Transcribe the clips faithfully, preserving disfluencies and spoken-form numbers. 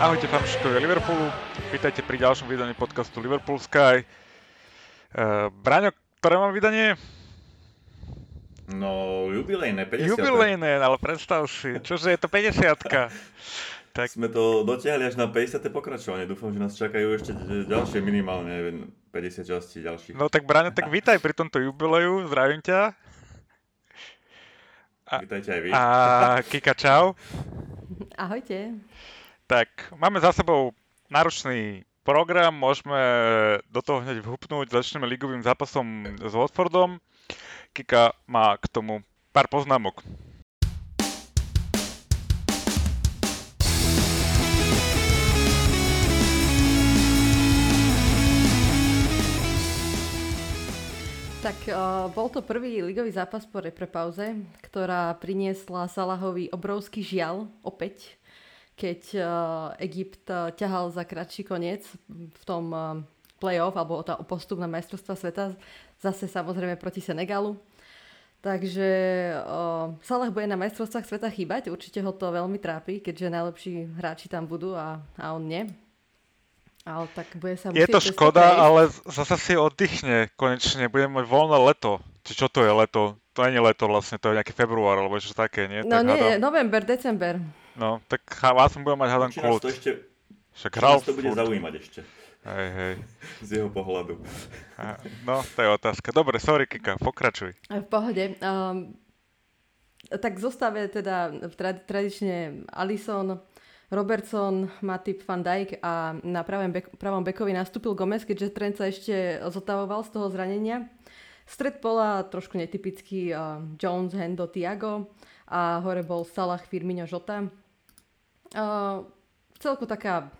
Ahojte fanúšikovia Liverpoolu, vítajte pri ďalšom vydaní podcastu Liverpool Sky. Uh, Braňo, ktoré mám vydanie? No, jubilejné, päťdesiate. Jubilejné, ale predstav si, čože je to päťdesiatka. Tak. Sme to dotiahli až na päťdesiate pokračovanie. Dúfam, že nás čakajú ešte ďalšie minimálne, neviem, päťdesiat častí ďalších. No tak Braňo, tak vítaj pri tomto jubileju, zdravím ťa. A, vítajte aj vy. A Kika, čau. Ahojte. Tak, máme za sebou náročný program, môžeme do toho hneď vhupnúť, začneme ligovým zápasom s Watfordom. Kika má k tomu pár poznámok. Tak uh, bol to prvý ligový zápas po reprepauze, ktorá priniesla Salahovi obrovský žiaľ opäť, keď uh, Egypt uh, ťahal za kratší koniec v tom uh, play-off, alebo tá postup na majstrovstvá sveta, zase samozrejme proti Senegalu. Takže uh, Salah bude na majstrovstvách sveta chýbať, určite ho to veľmi trápi, keďže najlepší hráči tam budú a, a on nie. Ale tak bude sa je to škoda, testovať. Ale zase si oddychne konečne, budeme mať voľné leto. Či čo to je leto? To nie je leto vlastne, to je nejaký február alebo čo také, nie? No tak nie, hádam... november, december. No, tak vlastne budem mať hádam kľud. Ešte... Však hral to bude zaujímať ešte. Hej, hej. Z jeho pohľadu. A, no, to je otázka. Dobre, sorry Kika, pokračuj. V pohode. Um, tak zostave teda trad- tradične Alisson, Robertson, Matip, Van Dijk a na pravom, bek- pravom bekovi nastúpil Gomez, keďže Trent sa ešte zotavoval z toho zranenia. Stred pola trošku netypický uh, Jones, Hendo, Thiago a hore bol Salah, Firmino, Jota. Uh, celku taká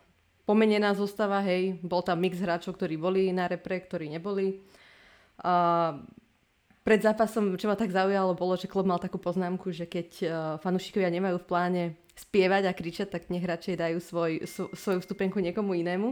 pomenená zostava, hej. Bol tam mix hráčov, ktorí boli na repre, ktorí neboli. Uh, pred zápasom, čo ma tak zaujalo, bolo, že Klopp mal takú poznámku, že keď uh, fanúšikovia nemajú v pláne spievať a kričať, tak nech radšej dajú svoj, svoju vstupenku niekomu inému.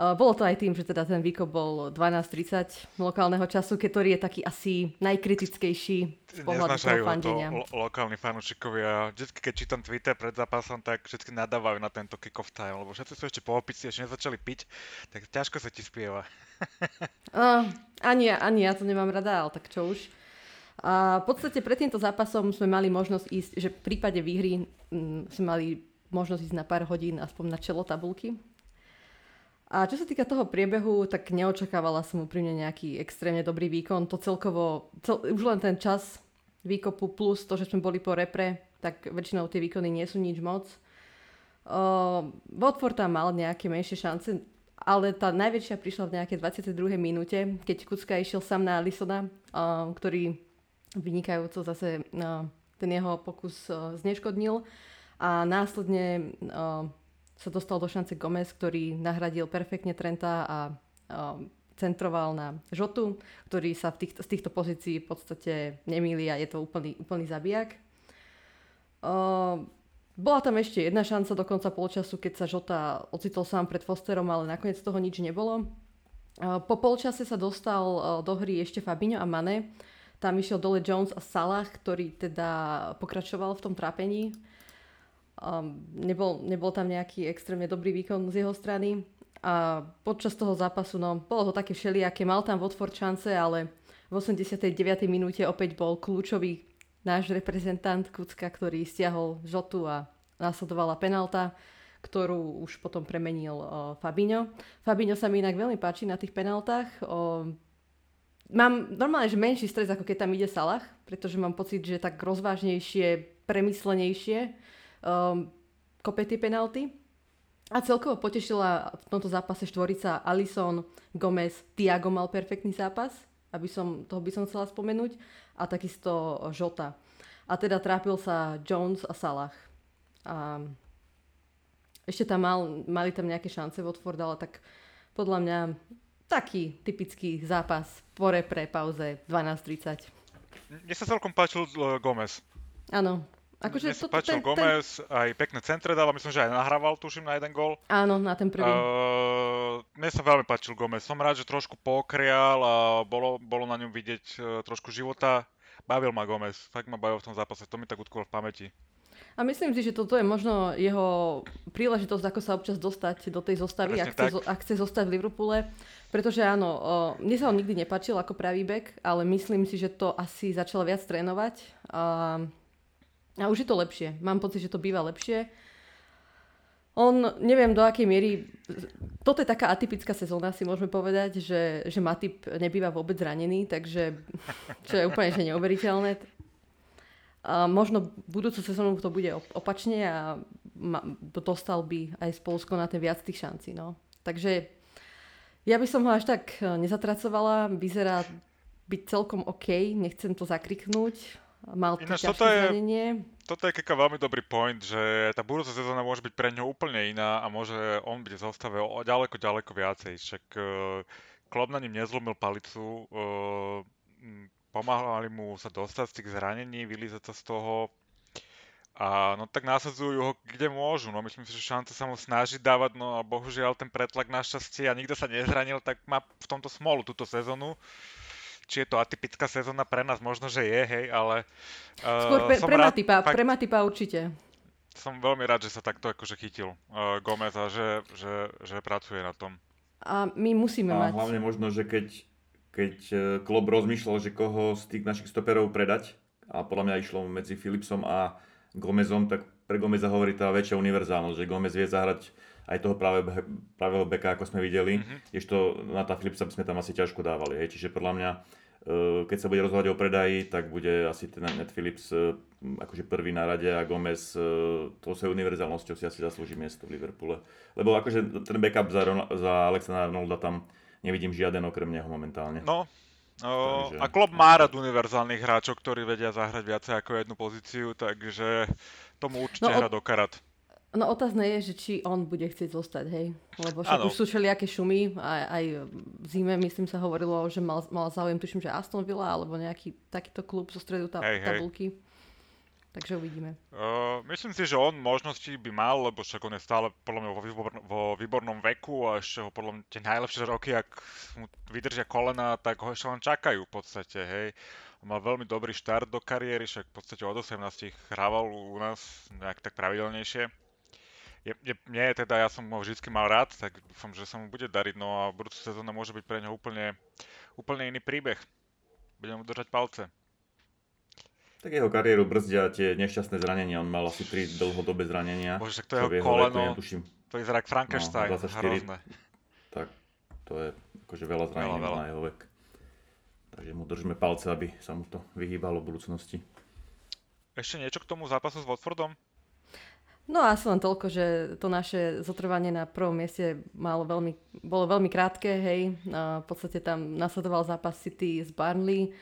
Uh, bolo to aj tým, že teda ten výkop bol dvanásť tridsať lokálneho času, ktorý je taký asi najkritickejší z pohľadu toho fandenia. Neznačajú to lo- lokálni fanúšikovia. Vždycky, keď čítam Twitter pred zápasom, tak všetky nadávajú na tento kick-off time, lebo všetci sú ešte po opici, ešte nezačali piť, tak ťažko sa ti spieva. uh, ani, ani ja to nemám rada, ale tak čo už. A v podstate pred týmto zápasom sme mali možnosť ísť, že v prípade výhry m, sme mali možnosť ísť na pár hodín aspoň na čelo tabulky. A čo sa týka toho priebehu, tak neočakávala som úprimne nejaký extrémne dobrý výkon. To celkovo, cel, už len ten čas výkopu plus to, že sme boli po repre, tak väčšinou tie výkony nie sú nič moc. Uh, Watford tam mal nejaké menšie šance, ale tá najväčšia prišla v nejakej dvadsiatej druhej minúte, keď Kucka išiel sám na Alissona, uh, ktorý vynikajúco zase no, ten jeho pokus uh, zneškodnil a následne uh, sa dostal do šance Gomez, ktorý nahradil perfektne Trenta a uh, centroval na Jotu, ktorý sa v tých, z týchto pozícií v podstate nemýli a je to úplný, úplný zabijak. Uh, bola tam ešte jedna šanca do konca polčasu, keď sa Jota ocitol sám pred Fosterom, ale nakoniec toho nič nebolo. Uh, po polčase sa dostal uh, do hry ešte Fabinho a Mane. Tam išiel dole Jones a Salah, ktorý teda pokračoval v tom trápení. Um, nebol, nebol tam nejaký extrémne dobrý výkon z jeho strany. A počas toho zápasu, no, bolo to také všelijaké. Mal tam Watford šance, ale v osemdesiatej deviatej minúte opäť bol kľúčový náš reprezentant Kucka, ktorý stiahol Jotu a nasledovala penálta, ktorú už potom premenil uh, Fabinho. Fabinho sa mi inak veľmi páči na tých penáltach. Uh, Mám normálne, že menší stres, ako keď tam ide Salah, pretože mám pocit, že tak rozvážnejšie, premyslenejšie um, kope tie penalty. A celkovo potešila v tomto zápase štvorica Alisson, Gomez, Thiago mal perfektný zápas, aby som, toho by som chcela spomenúť, a takisto Jota. A teda trápil sa Jones a Salah. A ešte tam mal, mali tam nejaké šance Watford, ale tak podľa mňa taký typický zápas po repre pauze dvanásť tridsať. Mne sa celkom páčil uh, Gomez. Áno. Akože Mne sa páčil ten, Gomez, ten... aj pekné centre dával, myslím, že aj nahrával, tuším, na jeden gól. Áno, na ten prvý. Uh, mne sa veľmi páčil Gomez. Som rád, že trošku pokrial a bolo, bolo na ňom vidieť uh, trošku života. Bavil ma Gomez, fakt ma bavil v tom zápase, to mi tak utkolo v pamäti. A myslím si, že toto je možno jeho príležitosť, ako sa občas dostať do tej zostavy, ak chce, zo, ak chce zostať v Liverpoole. Pretože áno, o, mne sa on nikdy nepáčil ako pravý bek, ale myslím si, že to asi začal viac trénovať. A, a už je to lepšie. Mám pocit, že to býva lepšie. On, neviem do akej miery, toto je taká atypická sezóna, si môžeme povedať, že, že Matip nebýva vôbec zranený, takže čo je úplne že neuveriteľné. A možno budúcu sezónu to bude opačne a dostal by aj s Polskou na ten viac tých šancí. No. Takže ja by som ho až tak nezatracovala, vyzerá byť celkom OK, nechcem to zakriknúť. Mal Ináč, toto, je, toto je Keka veľmi dobrý point, že tá budúca sezóna môže byť pre ňo úplne iná a môže on byť v zostave o ďaleko, ďaleko viacej. Však uh, Klopp na ním nezlomil palicu, uh, pomáhali mu sa dostať z tých zranení, vylízať sa z toho a no tak nasadzujú ho kde môžu. No myslím si, že šance sa mu snaží dávať, no a bohužiaľ ten pretlak našťastie a nikto sa nezranil, tak má v tomto smolu túto sezónu. Či je to atypická sezóna pre nás, možno, že je, hej, ale... Uh, Skôr pre, pre, rád, Matipa, fakt, pre Matipa určite. Som veľmi rád, že sa takto akože chytil uh, Gomez a že, že, že pracuje na tom. A my musíme a mať... A hlavne možno, že keď, keď Klopp rozmýšľal, že koho z tých našich stoperov predať, a podľa mňa išlo medzi Philipsom a Gomezom, tak pre Gomeza hovorí tá väčšia univerzálnosť, že Gomez vie zahrať aj toho práve, pravého beka, ako sme videli, mm-hmm. ešte na tá Philipsa by sme tam asi ťažko dávali. Hej. Čiže podľa mňa, keď sa bude rozhodovať o predaji, tak bude asi ten Ned Phillips akože prvý na rade a Gomez tou svojou univerzálnosťou si asi zaslúži miesto v Liverpoole. Lebo akože ten backup za, za Alexandra Arnolda tam nevidím žiaden okrem neho momentálne. No. O, takže, a Klopp má rád univerzálnych hráčov, ktorí vedia zahrať viacej ako jednu pozíciu, takže tomu určite no, hra do karat. No otázne je, že či on bude chcieť zostať, hej? Lebo už sú všelijaké šumy, aj, aj v zime, myslím, sa hovorilo, že mal, mal záujem, tuším, že Aston Villa, alebo nejaký takýto klub zo stredu ta, hej, tabulky. Hej. Takže uvidíme. Uh, myslím si, že on možnosti by mal, lebo však on je stále podľa mňa vo, výborn- vo výbornom veku a ešte ho podľa mňa tie najlepšie roky, ak mu vydržia kolena, tak ho ešte len čakajú v podstate, hej. Mal veľmi dobrý štart do kariéry, však v podstate od osemnástich hrával u nás nejak tak pravidelnejšie. Je, je, nie, teda ja som ho vždycky mal rád, tak dúfam, že sa mu bude dariť, no a budúca sezóna môže byť pre ňa úplne, úplne iný príbeh. Budem mu držať palce. Tak jeho kariéru brzdia tie nešťastné zranenia, on mal asi tri dlhodobé zranenia. Bože, tak to jeho koleno, veku, to je zrak Frankenstein, no, hrozné. Tak to je akože veľa zranení na jeho vek. Takže mu držíme palce, aby sa mu to vyhýbalo v budúcnosti. Ešte niečo k tomu zápasu s Watfordom? No a asi len toľko, že to naše zotrvanie na prvom mieste malo veľmi, bolo veľmi krátke, hej. V podstate tam nasledoval zápas City s Burnley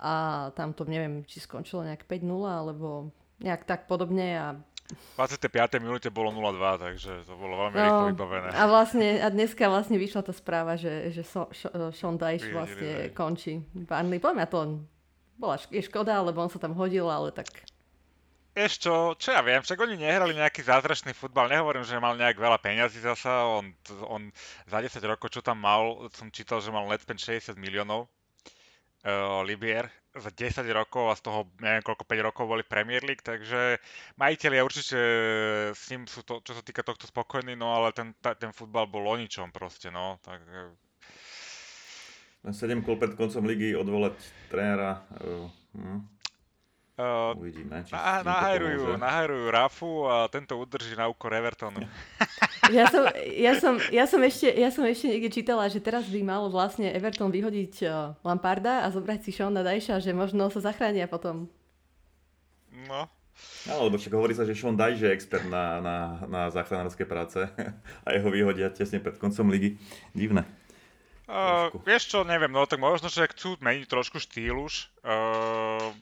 a tam to neviem, či skončilo nejak päť nula alebo nejak tak podobne. A... v dvadsiatej piatej minúte bolo nula dva, takže to bolo veľmi no, rýchlo vybavené. A vlastne a dneska vlastne vyšla tá správa, že, že so, Sean Dyche vlastne Vyjedili, končí Burnley. Poďme to, bola šk- je škoda, lebo on sa tam hodil, ale tak... Vieš čo, čo ja viem, však oni nehrali nejaký zázračný futbal, nehovorím, že mal nejak veľa peňazí zasa, on, on za desať rokov, čo tam mal, som čítal, že mal letpen šesťdesiat miliónov uh, libier za desať rokov a z toho neviem koľko, päť rokov boli Premier League, takže majitelia určite s ním sú, to, čo sa týka tohto, spokojní, no ale ten, ta, ten futbal bol o ničom proste, no, tak... Na sedem kôl pred koncom ligy odvolať trénera... Uh, hm. Uh, Uvidíme, či na, nahajrujú, nahajrujú Rafu a tento udrží na úkor Evertonu. Ja som, ja, som, ja, som ešte, ja som ešte niekde čítala, že teraz by malo vlastne Everton vyhodiť Lamparda a zobrať si Seana Dychea, že možno sa zachránia potom. No. No, lebo však hovorí sa, že Sean Dyche je expert na, na, na záchranárske práce a jeho vyhodia tesne pred koncom ligy. Divné. Uh, vieš čo, neviem, no tak možno, že chcú meniť trošku štýl už. Uh,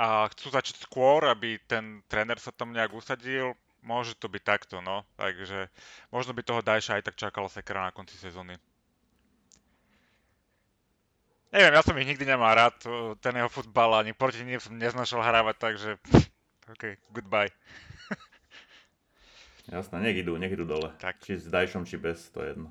A chcú začať skôr, aby ten tréner sa tam nejak usadil. Môže to byť takto, no. Takže možno by toho Dychea aj tak čakalo sekra na konci sezóny. Neviem, ja som ich nikdy nemal rád. Ten jeho futbal ani proti nim som neznašal hrávať, takže... OK, goodbye. Jasné, nech idú, nech idú dole. Tak. Či s Dycheom, či bez, to je jedno.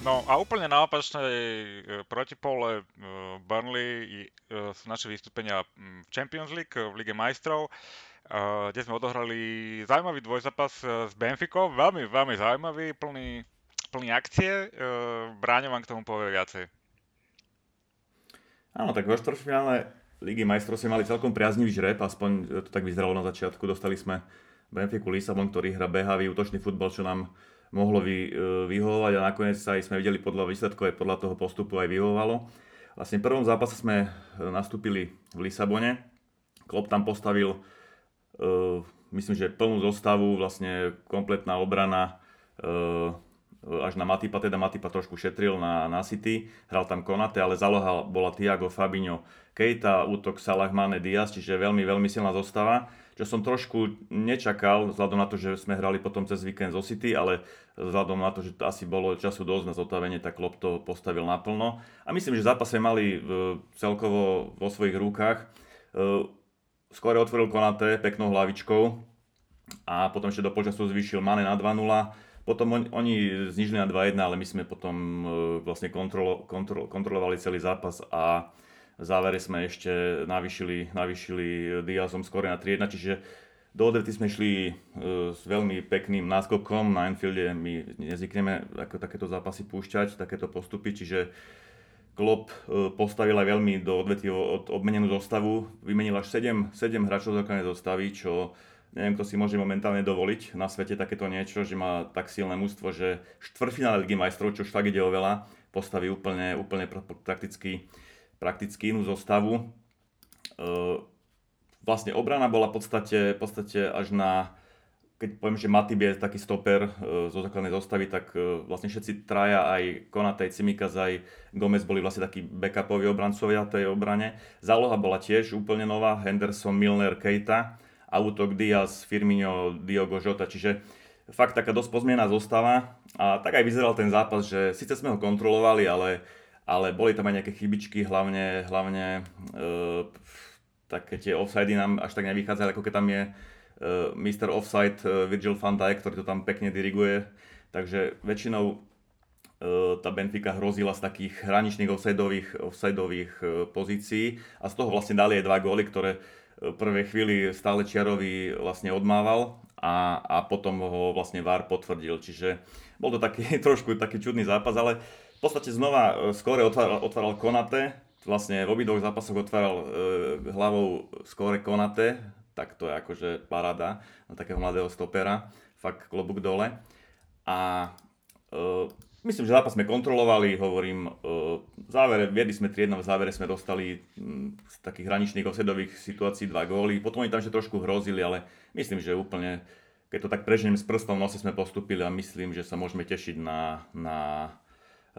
No a úplne na opačnej protipole Burnley sú naše vystúpenia v Champions League, v Lige majstrov, kde sme odohrali zaujímavý dvojzápas s Benficou, veľmi, veľmi zaujímavý, plný, plný akcie. Bráňo vám k tomu povie viacej. Áno, tak vo štvrťfinále Ligy majstrov sme mali celkom priaznivý žreb, aspoň to tak vyzeralo na začiatku. Dostali sme Benficu Lisabon, ktorý hrá behavý útočný futbal, čo nám mohlo vy, vyhovovať a nakoniec sa aj sme videli podľa výsledkov, aj podľa toho postupu aj vyhovovalo. Vlastne v prvom zápase sme nastúpili v Lisabone. Klopp tam postavil, uh, myslím, že plnú zostavu, vlastne kompletná obrana, uh, až na Matipa, teda Matipa trošku šetril na, na City, hral tam Konate, ale záloha bola Thiago, Fabinho, Keita, útok Salah, Mane, Diaz, čiže veľmi, veľmi silná zostava, čo som trošku nečakal, vzhľadom na to, že sme hrali potom cez víkend zo City, ale vzhľadom na to, že to asi bolo času dosť na zotavenie, tak Klopp to postavil naplno. A myslím, že zápase mali celkovo vo svojich rukách. Skôr otvoril Konate peknou hlavičkou a potom ešte do počasu zvýšil Mane na dva nula. Potom on, oni znižili na dva jedna, ale my sme potom e, vlastne kontrolo, kontrolo, kontrolovali celý zápas a v závere sme ešte navýšili, navýšili Diazom skore na tri jedna, čiže do odvety sme šli e, s veľmi pekným náskokom. Na Anfielde my nezvykneme ako takéto zápasy púšťať, takéto postupy, čiže Klopp e, postavil aj veľmi do odvety od obmenenú zostavu. Vymenil až sedem, sedem hráčov z okrnej zostavy, čo neviem, kto si môže momentálne dovoliť na svete takéto niečo, že má tak silné mužstvo, že štvrťfinále Ligy majstrov, čo už tak ide o veľa, postaví úplne, úplne prakticky, prakticky inú zostavu. Vlastne obrana bola v podstate, v podstate až na, keď poviem, že Matip je taký stoper zo základnej zostavy, tak vlastne všetci traja, aj Konate, aj Tsimikas, aj Gomez boli vlastne takí backupoví obrancovia tej obrane. Záloha bola tiež úplne nová, Henderson, Milner, Keita. Autok Diaz, Firmino, Diogo, Jota, čiže fakt taká dosť pozmiená zostava a tak aj vyzeral ten zápas, že síce sme ho kontrolovali, ale, ale boli tam aj nejaké chybičky, hlavne, hlavne e, také tie offsidy nám až tak nevychádzali, ako keď tam je e, mister Offside e, Virgil van Dijk, ktorý to tam pekne diriguje, takže väčšinou e, tá Benfica hrozila z takých hraničných offsideových, offsideových e, pozícií a z toho vlastne dali aj dva góly, ktoré v prvej chvíli stále čiarovi vlastne odmával a, a potom ho vlastne VAR potvrdil. Čiže bol to taký trošku taký čudný zápas, ale v podstate znova skóre otváral, otváral Konate. Vlastne v obidvoch zápasoch otváral e, hlavou skóre Konate. Tak to je akože paráda na takého mladého stopera. Fakt klobúk dole. A e, myslím, že zápas sme kontrolovali, hovorím, v závere, viedli sme tri jedna, v závere sme dostali z takých hraničných offsidových situácií dva góly, potom oni tam ešte trošku hrozili, ale myslím, že úplne, keď to tak preženiem s prstom v nose sme postúpili a myslím, že sa môžeme tešiť na, na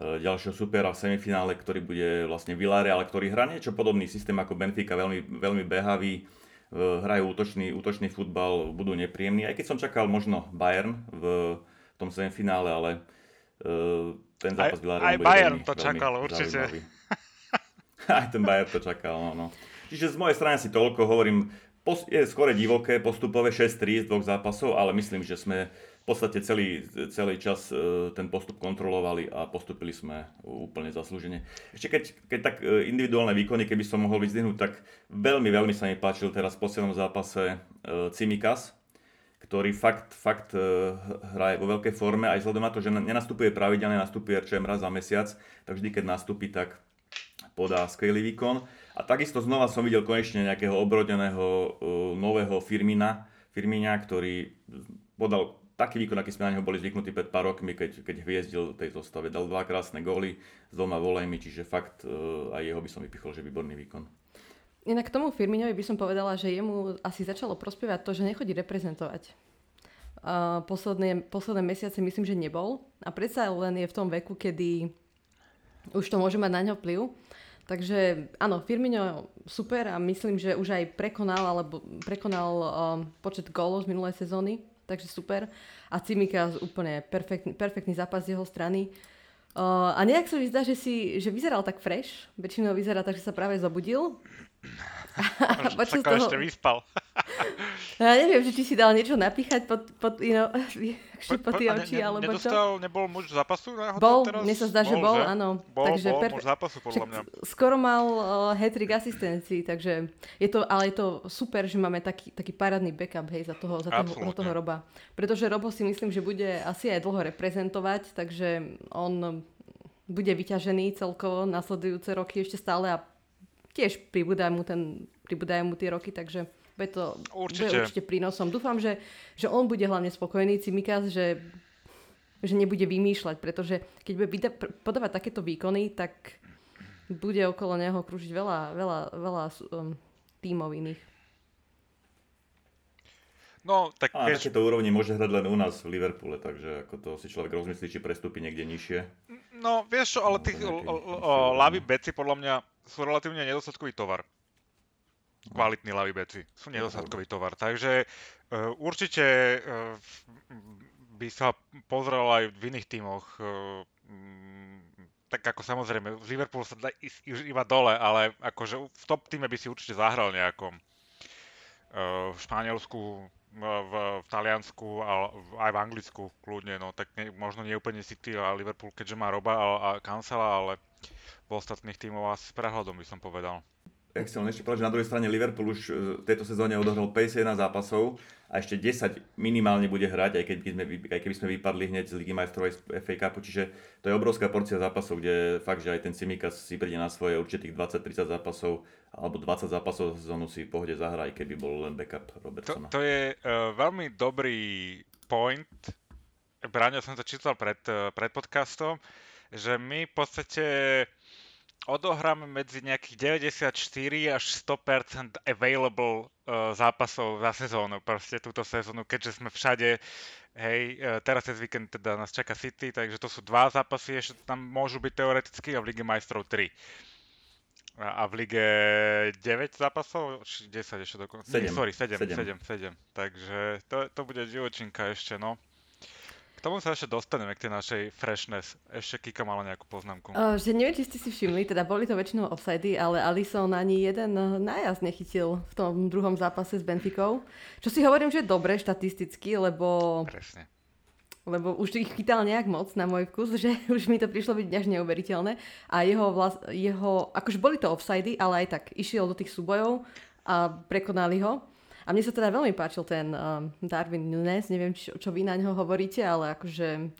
ďalšieho supera v semifinále, ktorý bude vlastne Villarreal, ktorý hrá niečo podobný systém ako Benfica, veľmi, veľmi behavý, hrajú útočný, útočný futbal, budú nepríjemní, aj keď som čakal možno Bayern v tom semifinále, ale ten zápas aj, Villarreal aj bude Bayern veľmi, to čakal, určite. Aj ten Bayern to čakal, no, no. Čiže z mojej strany si toľko, hovorím, je skôr divoké, postupové šesť tri z dvoch zápasov, ale myslím, že sme v podstate celý, celý čas ten postup kontrolovali a postupili sme úplne zaslúžene. Ešte keď, keď tak individuálne výkony, keby som mohol vyzdvihnúť, tak veľmi, veľmi sa mi páčil teraz v poslednom zápase Tsimikas, ktorý fakt, fakt hraje vo veľkej forme, aj vzhľadom na to, že nenastupuje pravidelne, nastupuje čem raz za mesiac, tak vždy, keď nastupí, tak podá skvelý výkon. A takisto znova som videl konečne nejakého obrodeného nového Firmina, Firmina, ktorý podal taký výkon, aký sme na neho boli zvyknutí pred pár rokmi, keď, keď hviezdil tej zostave. Dal dva krásne góly s dvoma volejmi, čiže fakt aj jeho by som vypichol, že výborný výkon. Inak k tomu Firminovi by som povedala, že jemu asi začalo prospievať to, že nechodí reprezentovať. Uh, posledné, posledné mesiace myslím, že nebol. A predsa len je v tom veku, kedy už to môže mať na ňo vplyv. Takže áno, Firmino super a myslím, že už aj prekonal, alebo prekonal um, počet gólov z minulej sezóny. Takže super. A Tsimikas úplne perfektný, perfektný zápas z jeho strany. Uh, a nejak sa vyzdá, že, si, že vyzeral tak fresh. Väčšinou vyzerá tak, že sa práve zobudil. Sa konečne vyspal. Ja neviem, že či si dal niečo napíchať pod, pod, you know, po, po, tie oči, ne, alebo nedostal, čo? Nebol muž zápasu? Bol, teraz? Mne sa zdá, že bol, bol že? áno. Bol, takže bol per... muž zápasu, podľa mňa. Skoro mal uh, hat-trick asistencií, takže je to, ale je to super, že máme taký, taký parádny backup, hej, za toho, za toho, za toho Roba. Pretože Robo si myslím, že bude asi aj dlho reprezentovať, takže on bude vyťažený celkovo nasledujúce roky ešte stále a tiež pribúdajú mu, mu tie roky, takže bude to určite, bude určite prínosom. Dúfam, že, že on bude hlavne spokojný, Tsimikas, že, že nebude vymýšľať, pretože keď bude vyda- podávať takéto výkony, tak bude okolo neho krúžiť veľa, veľa, veľa um, tímov iných. No, tak a keď... na takéto úrovni môže hrať len u nás v Liverpoole, takže ako to si človek rozmyslí, či prestúpi niekde nižšie. No, vieš čo, ale tí ľaví beci podľa mňa sú relatívne nedostatkový tovar. Kvalitní ľaví beci sú nedostatkový tovar, takže uh, určite uh, by sa pozrel aj v iných tímoch. Uh, tak ako samozrejme, z Liverpoolu sa dá ísť iba dole, ale akože v top tíme by si určite zahral nejakom uh, v Španielsku, v, v Taliansku a aj v Anglicku kľudne, no tak ne, možno nie úplne City a Liverpool, keďže má Roba a, a Cancela, ale v ostatných tímov asi s prehľadom by som povedal. Ja chcem ešte povedať, že na druhej strane Liverpool už v tejto sezóne odohral päťdesiatjeden zápasov a ešte desať minimálne bude hrať, aj, keď sme, aj keby sme vypadli hneď z Ligy majstrov ef á Cupu, čiže to je obrovská porcia zápasov, kde fakt, že aj ten Tsimikas si príde na svoje určitých dvadsať tridsať zápasov alebo dvadsať zápasov za sezónu si v pohode zahra, aj keby bol len backup Robertsona. To, to je uh, veľmi dobrý point. Braňo, som to čítal pred, uh, pred podcastom, že my v podstate odohráme medzi nejakých deväťdesiatštyri až sto percent available uh, zápasov za sezónu, proste túto sezónu, keďže sme všade, hej, uh, teraz je víkend, teda nás čaká City, takže to sú dva zápasy, ešte tam môžu byť teoreticky a v Lige majstrov tri. A, a v Lige deväť zápasov, či desať ešte dokonca, sorry, sedem, sedem, sedem, sedem, takže to, to bude divočinka ešte, no. K tomu sa ešte dostaneme, k tej našej freshness. Ešte Kika mala nejakú poznámku. Uh, že neviem, či ste si všimli, teda boli to väčšinou offsidy, ale Alisson ani jeden nájazd nechytil v tom druhom zápase s Benficou. Čo si hovorím, že je dobre štatisticky, lebo... Presne. Lebo už ich chytal nejak moc na môj vkus, že už mi to prišlo byť až neuveriteľné. A jeho, vlast... jeho... akože boli to offsidy, ale aj tak išiel do tých súbojov a prekonali ho. A mne sa teda veľmi páčil ten uh, Darwin Núñez, neviem, čo, čo vy na ňo hovoríte, ale akože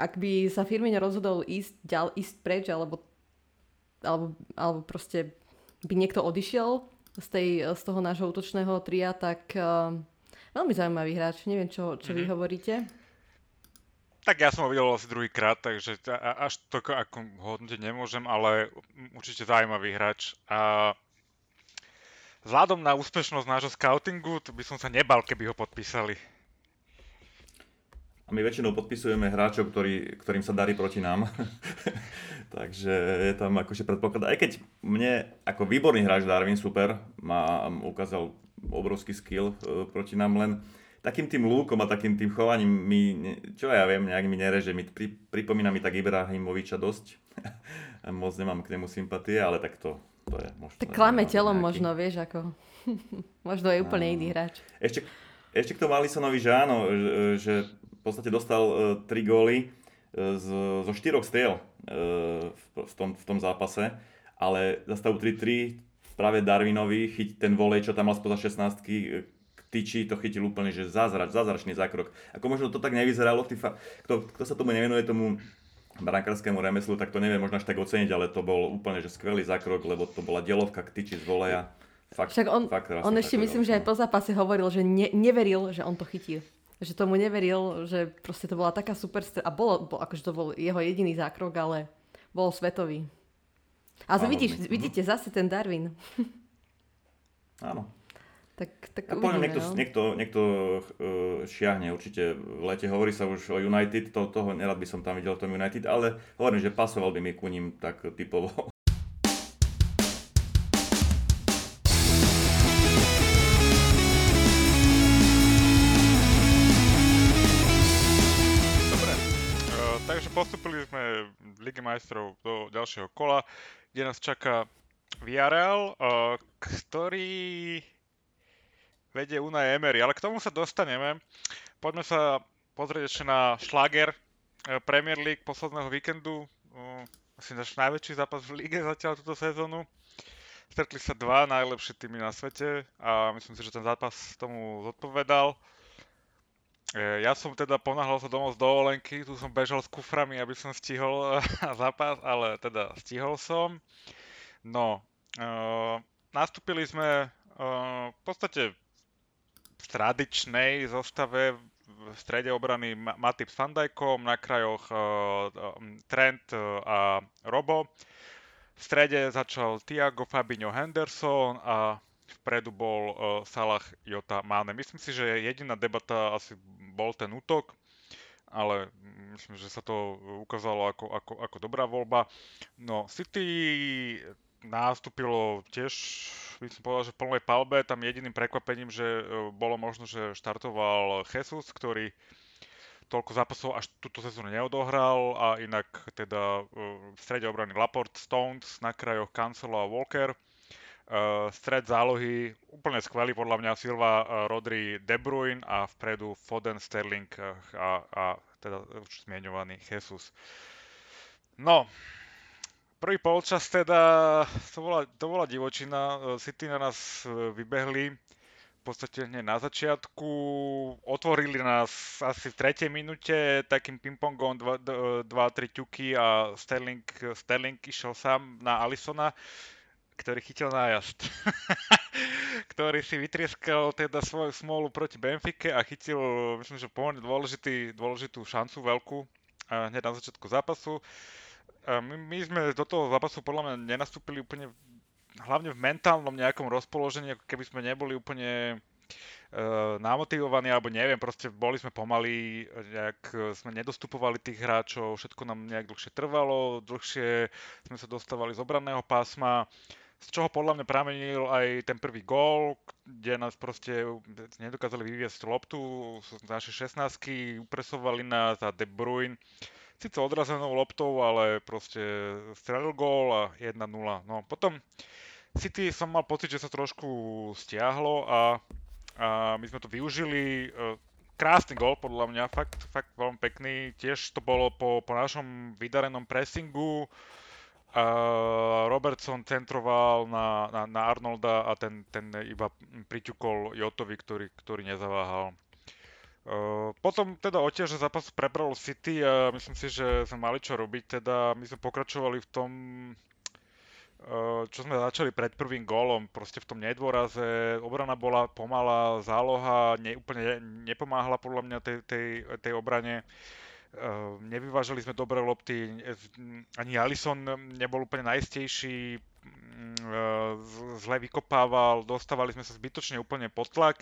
ak by sa Firmino rozhodol ísť, ďal, ísť preč, alebo, alebo, alebo proste by niekto odišiel z, tej, z toho nášho útočného tria, tak uh, veľmi zaujímavý hráč, neviem, čo, čo mm-hmm. vy hovoríte. Tak ja som ho videl asi druhýkrát, takže až to ako hodnotiť nemôžem, ale určite zaujímavý hráč. A vzhľadom na úspešnosť nášho scoutingu, to by som sa nebal, keby ho podpísali. A my väčšinou podpisujeme hráčov, ktorý, ktorým sa darí proti nám. Takže je tam akože predpoklad. Aj keď mne ako výborný hráč Darwin, super, ma ukázal obrovský skill proti nám, len takým tým lúkom a takým tým chovaním mi, čo ja viem, nejak mi nereže, mi pri, pripomína mi tak Ibrahimoviča dosť. Moc nemám k nemu sympatie, ale tak to... To je, možno, tak klame telom nejaký. Možno, vieš, ako možno je úplne no. iný hráč. Ešte, ešte k tomu Alissonovi, že áno, že, že v podstate dostal tri uh, góly uh, zo štyroch striel uh, v, tom, v tom zápase, ale za stavu tri tri práve Darwinovi chyť ten volej, čo tam mal spoza šestnástky, uh, tyčí, to chytil úplne, že zázrač, zázračný zákrok. Ako možno to tak nevyzeralo, fa- kto, kto sa tomu nevenuje, tomu brankárskému remeslu, tak to neviem možno až tak oceniť, ale to bol úplne že skvelý zákrok, lebo to bola delovka k tyči z voleja. Fakt, Však on, fakt on ešte myslím, že aj po zápase hovoril, že ne, neveril, že on to chytil. Že tomu neveril, že proste to bola taká super strela. A bolo, bol, akože to bol jeho jediný zákrok, ale bol svetový. A áno, vidíš, my... vidíte zase ten Darwin. Áno. Tak, tak a uvidíme, niekto, no. niekto, niekto šiahne určite v lete, hovorí sa už o United, to, toho nerad by som tam videl o tom United, ale hovorím, že pasoval by mi ku ním tak typovo. Dobre, uh, takže postupili sme Ligy majstrov do ďalšieho kola, kde nás čaká Villarreal, uh, ktorý vedie Unai Emery, ale k tomu sa dostaneme. Poďme sa pozrieť ešte na šláger Premier League posledného víkendu. Uh, asi náš najväčší zápas v líge zatiaľ túto sezónu. Stretli sa dva najlepšie týmy na svete a myslím si, že ten zápas tomu zodpovedal. Ja som teda ponáhľal sa domov z dovolenky, tu som bežal s kuframi, aby som stihol zápas, ale teda stihol som. No, uh, nastúpili sme uh, v podstate v tradičnej zostave v strede obrany Matip s Van Dijkom, na krajoch uh, Trent a Robo. V strede začal Thiago, Fabinho, Henderson a vpredu bol uh, Salah, Jota, Mane. Myslím si, že jediná debata asi bol ten útok, ale myslím, že sa to ukázalo ako, ako, ako dobrá voľba. No, City nastúpilo tiež, by som povedal, že v plnej palbe, tam jediným prekvapením, že bolo možno, že štartoval Jesus, ktorý toľko zápasov až túto sezónu neodohral a inak teda v strede obrany Laporte, Stones, na krajoch Cancelo a Walker. Stred zálohy úplne skvelý, podľa mňa Silva, Rodri, De Bruyne a vpredu Foden, Sterling a, a teda už zmieňovaný Jesus. No, prvý polčas teda, to bola, to bola divočina, City na nás vybehli v podstate hneď na začiatku, otvorili nás asi v tretej minúte takým pingpongom dva tri ťuky a Sterling, Sterling išiel sám na Alissona, ktorý chytil nájazd, ktorý si vytrieskal teda svoju smolu proti Benfike a chytil, myslím, že pomerne dôležitý, dôležitú šancu veľkú hneď na začiatku zápasu. My, my sme do toho zápasu podľa mňa nenastúpili úplne, hlavne v mentálnom nejakom rozpoložení, ako keby sme neboli úplne uh, namotivovaní, alebo neviem, proste boli sme pomalí, nejak sme nedostupovali tých hráčov, všetko nám nejak dlhšie trvalo, dlhšie sme sa dostávali z obranného pásma, z čoho podľa mňa pramenil aj ten prvý gól, kde nás proste nedokázali vyviesť loptu z našej šestnástky, upresovali nás a De Bruyne síce odrazenou loptou, ale proste strelil gól a jedna nula. No potom City som mal pocit, že sa trošku stiahlo a, a my sme to využili. Krásny gól podľa mňa, fakt, fakt veľmi pekný. Tiež to bolo po, po našom vydarenom pressingu. Uh, Robertson centroval na, na, na Arnolda a ten, ten iba priťukol Jotovi, ktorý, ktorý nezaváhal. Uh, potom teda odtiaže zápas prebralo City a myslím si, že sme mali čo robiť, teda my sme pokračovali v tom, uh, čo sme začali pred prvým gólom, proste v tom nedôraze, obrana bola pomalá, záloha ne, úplne nepomáhala podľa mňa tej, tej, tej obrane, uh, nevyvážali sme dobré lopty, ani Alisson nebol úplne najistejší, zle vykopával, dostávali sme sa zbytočne úplne pod tlak,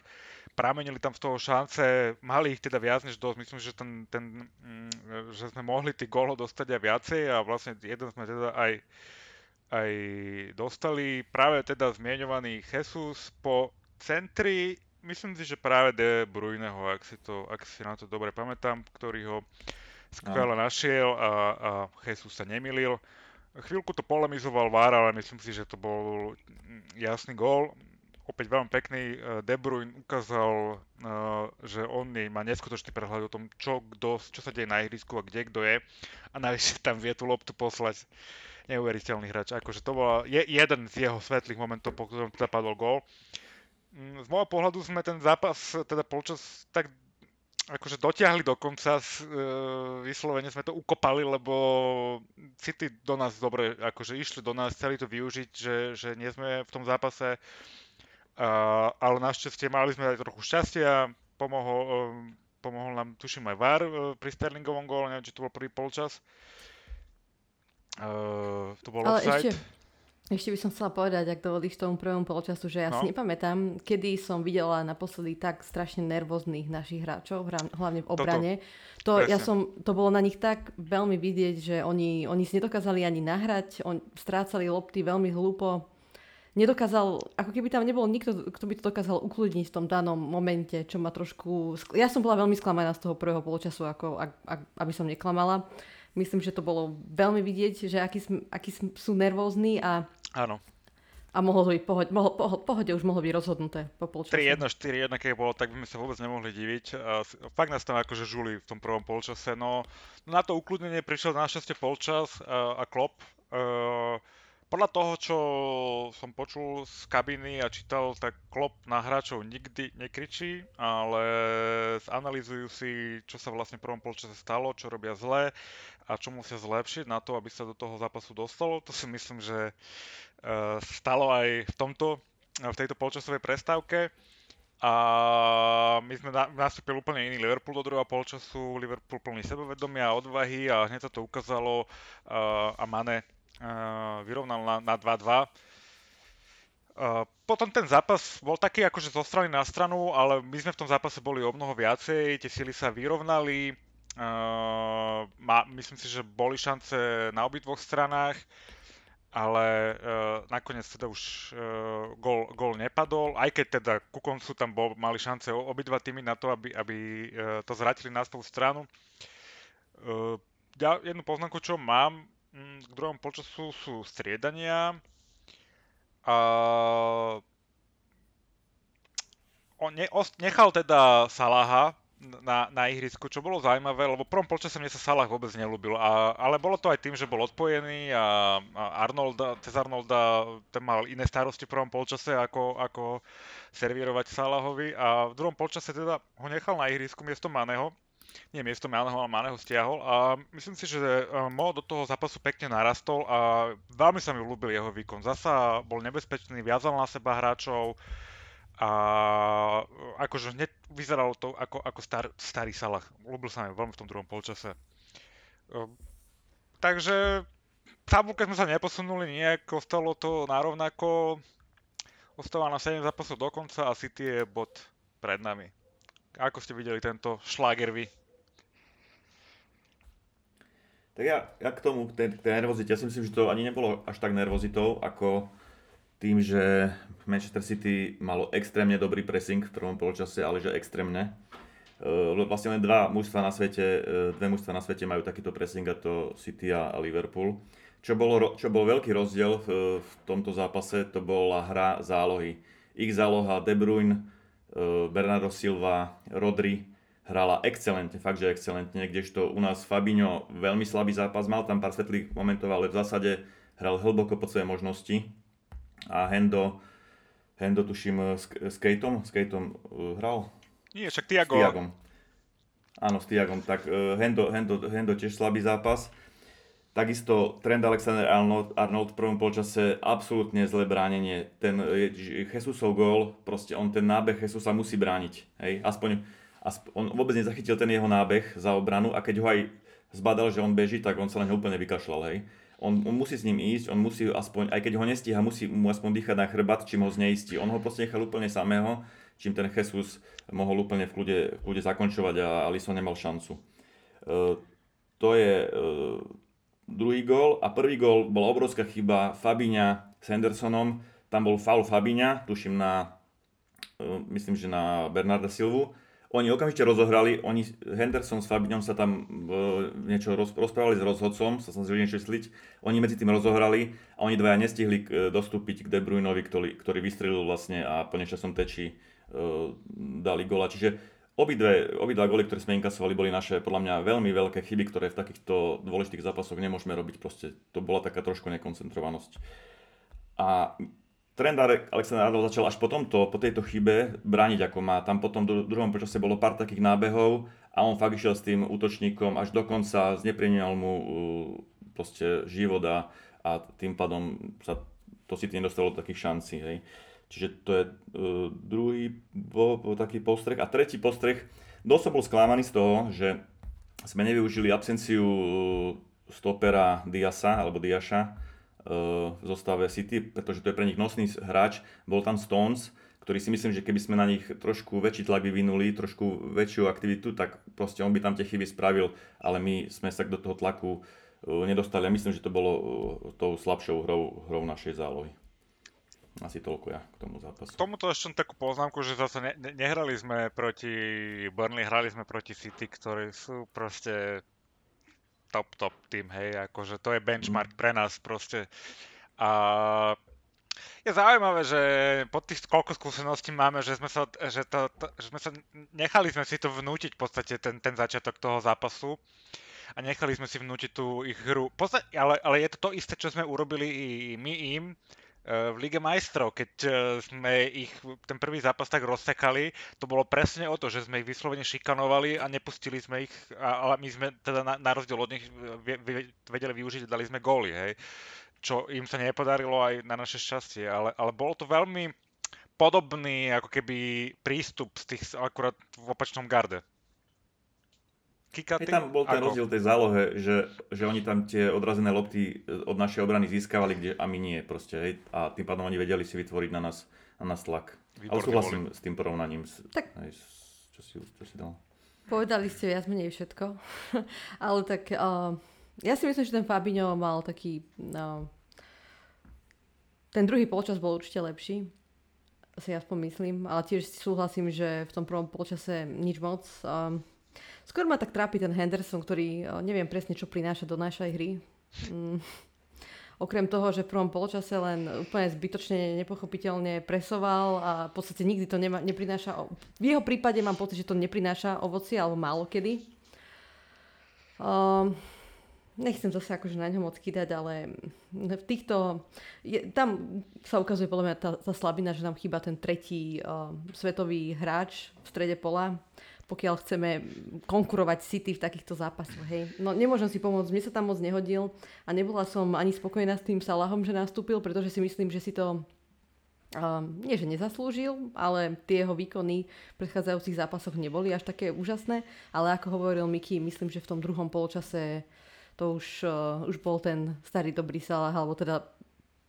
pramenili tam z toho šance, mali ich teda viac než dosť, myslím, že, ten, ten, že sme mohli tých gólov dostať aj viacej a vlastne jeden sme teda aj, aj dostali, práve teda zmieňovaný Jesus po centri, myslím si, že práve De Bruyneho, ak si, to, ak si na to dobre pamätám, ktorý ho skvele našiel a, a Jesus sa nemýlil. Chvíľku to polemizoval VAR, ale myslím si, že to bol jasný gól. Opäť veľmi pekný. De Bruyne ukázal, že on má neskutočný prehľad o tom, čo, kdo, čo sa deje na ihrisku a kde kto je. A najvyššie tam vie tú loptu poslať. Neuveriteľný hráč. Akože to bol je, jeden z jeho svetlých momentov, po ktorom teda padol gól. Z môjho pohľadu sme ten zápas, teda polčas tak akože dotiahli do konca, vyslovene sme to ukopali, lebo City do nás dobre, akože išli do nás, chceli to využiť, že, že nie sme v tom zápase, uh, ale našťastie mali sme aj trochu šťastia, pomohol, um, pomohol nám, tuším, aj VAR pri Sterlingovom góle, neviem, či to bol prvý polčas, uh, to bol ale offside. Ešte... Ešte by som chcela povedať, ak dovolíš tomu prvému poločasu, že ja no. si nepamätám, kedy som videla naposledy tak strašne nervóznych našich hráčov, hlavne v obrane. To, ja som, to bolo na nich tak veľmi vidieť, že oni, oni si nedokázali ani nahrať, on, strácali lopty veľmi hlúpo. Nedokázal, ako keby tam nebol nikto, kto by to dokázal ukludniť v tom danom momente, čo ma trošku... Ja som bola veľmi sklamaná z toho prvého poločasu, ako, ak, ak, aby som neklamala. Myslím, že to bolo veľmi vidieť, že akí, akí sú nervózni a áno. a mohlo to byť pohode, mohlo, pohode už mohlo byť rozhodnuté po polčase. tri jedna, štyri jedna, keď bolo, tak by sme sa vôbec nemohli diviť. Fakt nás tam akože žuli v tom prvom polčase, no, no na to ukludnenie prišiel našťastie polčas a Klopp. Podľa toho, čo som počul z kabiny a čítal, tak Klopp na hráčov nikdy nekričí, ale zanalýzujú si, čo sa vlastne v prvom polčase stalo, čo robia zle a čo musia zlepšiť na to, aby sa do toho zápasu dostalo. To si myslím, že stalo aj v tomto, v tejto polčasovej prestávke a my sme nastúpili úplne iný Liverpool do druhého polčasu, Liverpool plný sebavedomia a odvahy a hneď sa to ukázalo a Mane vyrovnal na dva dva. Potom ten zápas bol taký akože zo strany na stranu, ale my sme v tom zápase boli o mnoho viacej, tie síly sa vyrovnali, myslím si, že boli šance na obidvoch stranách. Ale uh, nakoniec teda už uh, gól, gól nepadol, aj keď teda ku koncu tam bol, mali šance obidva týmy na to, aby, aby uh, to zvrátili na svoju stranu. Uh, ja jednu poznámku, čo mám m, k druhom polčasu, sú striedania. Uh, on ne, os, nechal teda Salaha na, na ihrisku, čo bolo zaujímavé, lebo v prvom polčase mne sa Salah vôbec neľúbil, a, ale bolo to aj tým, že bol odpojený a, a Arnolda, cez Arnolda ten mal iné starosti v prvom polčase, ako, ako servírovať Salahovi, a v druhom polčase teda ho nechal na ihrisku miesto Maného, nie miesto Maného, ale Maného stiahol a myslím si, že Mo do toho zápasu pekne narastol a veľmi sa mi ľúbil jeho výkon. Zasa bol nebezpečný, viazal na seba hráčov, a akože hneď vyzeralo to ako, ako star, starý Salah. Ľúbil sa mi veľmi v tom druhom polčase. Takže v tabuľke sme sa neposunuli nejak, ostalo to narovnako. Ostáva na sedem zápasov do konca a City je bod pred nami. Ako ste videli tento šláger vy? Tak ja, ja k tomu, k tej, k tej nervozite, ja si myslím, že to ani nebolo až tak nervozitou, ako tým, že Manchester City malo extrémne dobrý pressing v prvom poločase, ale že extrémne. Vlastne len dva mužstva na svete, dve mužstva na svete majú takýto pressing, a to City a Liverpool. Čo, bolo, čo bol veľký rozdiel v tomto zápase, to bola hra zálohy. Ich záloha De Bruyne, Bernardo Silva, Rodri hrala excelentne, fakt, že excelentne, kdežto u nás Fabinho veľmi slabý zápas, mal tam pár svetlých momentov, ale v zásade hral hlboko pod svoje možnosti. A Hendo, Hendo tuším, s, s Kejtom, s Kejtom uh, hral? Nie, však Thiago. S Thiagom. Áno, s Thiagom. Tak uh, Hendo, Hendo, Hendo tiež slabý zápas. Takisto Trent Alexander-Arnold Arnold v prvom polčase absolútne zlé bránenie. Ten Jesusov gól, proste on ten nábeh Jesusa musí brániť. Hej? Aspoň, aspoň on vôbec nezachytil ten jeho nábeh za obranu a keď ho aj zbadal, že on beží, tak on sa na ňa úplne vykašľal, hej. On, on musí s ním ísť, on musí aspoň, aj keď ho nestíha, musí mu aspoň dýchať na chrbát, čím ho zneistí. On ho proste nechal úplne samého, čím ten Jesus mohol úplne v kľude, v kľude zakončovať a Alisson nemal šancu. Uh, to je uh, druhý gól a prvý gól bola obrovská chyba Fabinha s Hendersonom. Tam bol faul Fabinha, tuším na, uh, myslím, že na Bernarda Silvu. Oni okamžite rozohrali, oni, Henderson s Fabinhom sa tam e, niečo roz, rozprávali s rozhodcom, sa som zvedel niečo sliť, oni medzi tým rozohrali a oni dvaja nestihli k, dostúpiť k De Bruynovi, ktorý, ktorý vystrelil vlastne a po nečasom tečí e, dali góla. Čiže obidve, obidva góly, ktoré sme inkasovali, boli naše podľa mňa veľmi veľké chyby, ktoré v takýchto dôležitých zápasoch nemôžeme robiť, proste to bola taká trošku nekoncentrovanosť. A Trent Alexander-Arnold začal až po tomto, po tejto chybe brániť ako má. Tam potom v druhom počase bolo pár takých nábehov a on fakt išiel s tým útočníkom až do konca, zneprienil mu proste život a, a tým pádom sa to City nedostalo do takých šancí. Hej. Čiže to je uh, druhý bol, bol taký postreh. A tretí postreh, dosť bol sklamaný z toho, že sme nevyužili absenciu stopera Diasa alebo Diaša v zostave City, pretože to je pre nich nosný hráč. Bol tam Stones, ktorý si myslím, že keby sme na nich trošku väčší tlak vyvinuli, trošku väčšiu aktivitu, tak proste on by tam tie chyby spravil, ale my sme sa do toho tlaku nedostali. Ja myslím, že to bolo tou slabšou hrou, hrou našej zálohy. Asi toľko ja k tomu zápasu. K tomuto ešte takú poznámku, že zase ne- nehrali sme proti Burnley, hrali sme proti City, ktorí sú proste top, top tým, hej, akože to je benchmark pre nás proste. A Je zaujímavé, že po tých koľko skúseností máme, že sme sa, že to, to, že sme sa nechali sme si to vnútiť v podstate ten, ten začiatok toho zápasu a nechali sme si vnútiť tú ich hru. Podstate, ale, ale je to to isté, čo sme urobili i my im v Lige majstrov, keď sme ich ten prvý zápas tak rozsekali, to bolo presne o to, že sme ich vyslovene šikanovali a nepustili sme ich, ale my sme teda na, na rozdiel od nich vedeli využiť, dali sme góly, hej. Čo im sa nepodarilo aj na naše šťastie, ale, ale bolo to veľmi podobný ako keby prístup z tých akurát v opačnom garde. Kika, ty... Tam bol ten ako? Rozdiel tej zálohe, že, že oni tam tie odrazené lopty od našej obrany získavali, kde a my nie proste, hej? A tým pádom oni vedeli si vytvoriť na nás, na nás tlak. Výborný, ale súhlasím boli s tým porovnaním, tak... hej, čo, si, čo si dal. Povedali ste viac menej všetko, ale tak... Uh... Ja si myslím, že ten Fabinho mal taký... No, ten druhý polčas bol určite lepší, si aspoň myslím, ale tiež súhlasím, že v tom prvom polčase nič moc. Um, skôr ma tak trápi ten Henderson, ktorý uh, neviem presne, čo prináša do našej hry. Um, okrem toho, že v prvom polčase len úplne zbytočne nepochopiteľne presoval a v podstate nikdy to nema, neprináša... V jeho prípade mám pocit, že to neprináša ovocie, alebo málo kedy. Um, Nechcem zase akože na ňom moc kýdať, ale v týchto... Je, tam sa ukazuje podľa mňa tá, tá slabina, že nám chýba ten tretí uh, svetový hráč v strede pola, pokiaľ chceme konkurovať City v takýchto zápasoch. Hej. No nemôžem si pomôcť, mne sa tam moc nehodil a nebola som ani spokojná s tým Salahom, že nastúpil, pretože si myslím, že si to... Uh, nie, že nezaslúžil, ale tie jeho výkony v predchádzajúcich zápasoch neboli až také úžasné, ale ako hovoril Miky, myslím, že v tom druhom poločase... To už, uh, už bol ten starý dobrý Salah, alebo teda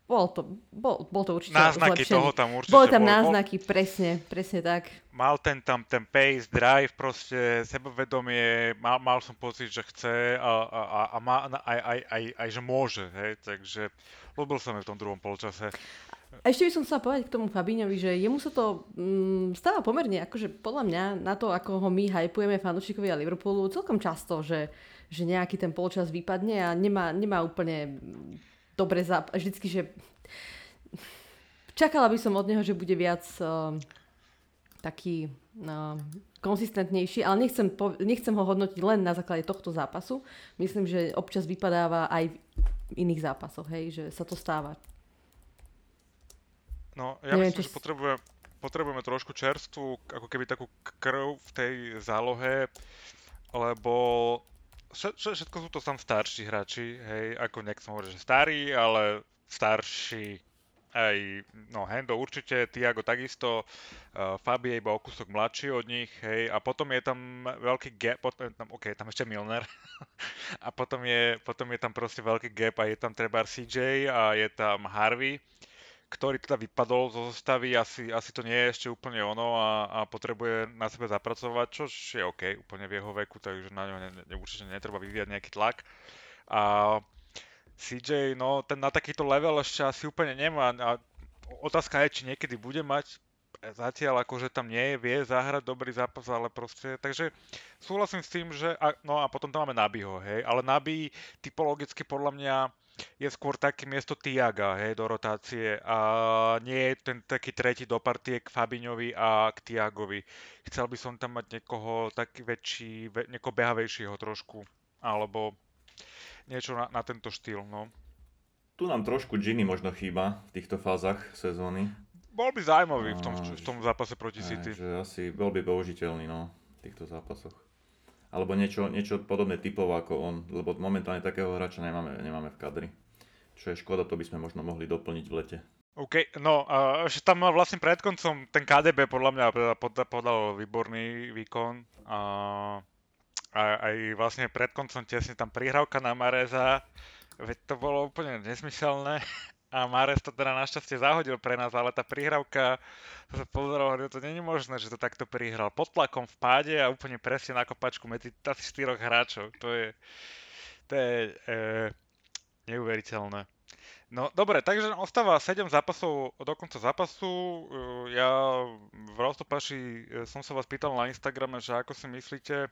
bol to, bol, bol to určite náznaky zlepšený. Toho tam určite boli tam bol, náznaky, bol... presne, presne tak. Mal ten tam ten pace, drive, proste sebavedomie, mal, mal som pocit, že chce a, a, a, a má, aj, aj, aj, aj že môže, hej, takže ľúbil som ju v tom druhom polčase. A ešte by som chcela povedať k tomu Fabíňovi, že jemu sa to mm, stáva pomerne, akože podľa mňa, na to, ako ho my hypujeme fanúšikovia Liverpoolu, celkom často, že, že nejaký ten polčas vypadne a nemá, nemá úplne dobre záp... Vždycky, že... Čakala by som od neho, že bude viac uh, taký uh, konzistentnejší, ale nechcem, po... nechcem ho hodnotiť len na základe tohto zápasu. Myslím, že občas vypadáva aj v iných zápasoch, hej, že sa to stáva. No, ja neviem, myslím, že potrebujeme, potrebujeme trošku čerstvú, ako keby takú krv v tej zálohe, lebo všetko sú to tam starší hráči, hej, ako nechcem hovoriť, že starí, ale starší aj, no Hendo určite, Thiago takisto, uh, Fabi je iba o kúsok mladší od nich, hej, a potom je tam veľký gap, potom, tam, ok, tam ešte Milner, a potom je, potom je tam proste veľký gap a je tam treba cé jé a je tam Harvey, ktorý teda vypadol zo zostavy, asi, asi to nie je ešte úplne ono a, a potrebuje na sebe zapracovať, čo je OK, úplne v jeho veku, takže na ňo ne, ne, určite netreba vyvíjať nejaký tlak. A cé jé, no, ten na takýto level ešte asi úplne nemá a otázka je, či niekedy bude mať, zatiaľ akože tam nie je, vie zahrať dobrý zápas, ale proste, takže súhlasím s tým, že, a, no a potom tam máme Nabyho, hej, ale Naby typologicky podľa mňa je skôr také miesto Thiaga, hej, do rotácie a nie je ten taký tretí do partie k Fabinhovi a k Thiagovi. Chcel by som tam mať niekoho taký väčší, niekoho behavejšieho trošku, alebo niečo na, na tento štýl, no. Tu nám trošku Gini možno chýba v týchto fázach sezóny. Bol by zaujímavý v tom, v tom zápase proti City. Že asi bol by použiteľný, no, v týchto zápasoch. Alebo niečo, niečo podobné typov ako on, lebo momentálne takého hráča nemáme, nemáme v kadri. Čo je škoda, to by sme možno mohli doplniť v lete. OK, no, ešte uh, tam vlastne pred koncom ten ká dé bé podľa mňa podal, podal výborný výkon. Uh, a aj vlastne pred koncom tesne tam prihrávka na Mareza, veď to bolo úplne nesmyselné. A Mahrez to teda našťastie zahodil pre nás, ale tá prihrávka, to sa pozeralo, že to nie je možné, že to takto prihral. Pod tlakom v páde a úplne presne na kopačku medzi asi štyroch hráčov. To je, to je e, neuveriteľné. No dobre, takže ostáva sedem zápasov do konca zápasu. Ja v roztopaši som sa vás pýtal na Instagrame, že ako si myslíte,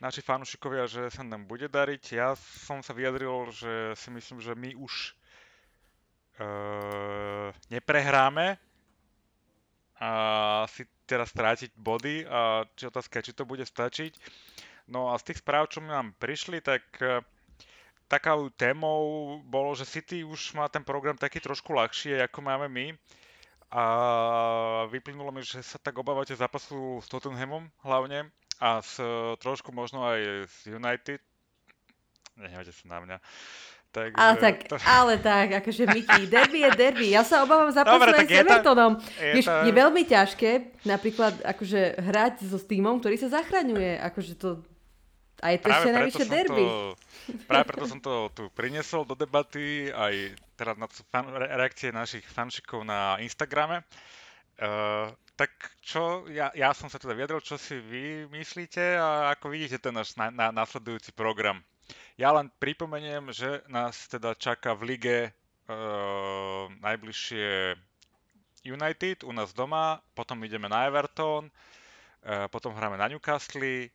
naši fanúšikovia, že sa nám bude dariť. Ja som sa vyjadril, že si myslím, že my už uh, neprehráme a si teraz strátiť body a či otázka, či to bude stačiť. No a z tých správ, čo mi nám prišli, tak uh, takou témou bolo, že City už má ten program taký trošku ľahšie, ako máme my. A vyplynulo mi, že sa tak obávate zápasu s Tottenhamom hlavne a s, trošku možno aj s United. Nehňajte sa na mňa. Tak, ale, že... tak, ale tak, akože Miki, derby je derby. Ja sa obávam zápasu aj s Evertonom. Je, to... je veľmi ťažké napríklad akože hrať so týmom, ktorý sa zachraňuje. Akože to... A je to práve ešte najvyššie derby. To, práve preto som to tu priniesol do debaty, aj teraz na fan, reakcie našich fanšikov na Instagrame. Uh, tak čo, ja, ja som sa teda vyjadril, čo si vy myslíte a ako vidíte ten náš na, na, nasledujúci program. Ja len pripomeniem, že nás teda čaká v lige uh, najbližšie United u nás doma, potom ideme na Everton, uh, potom hráme na Newcastle,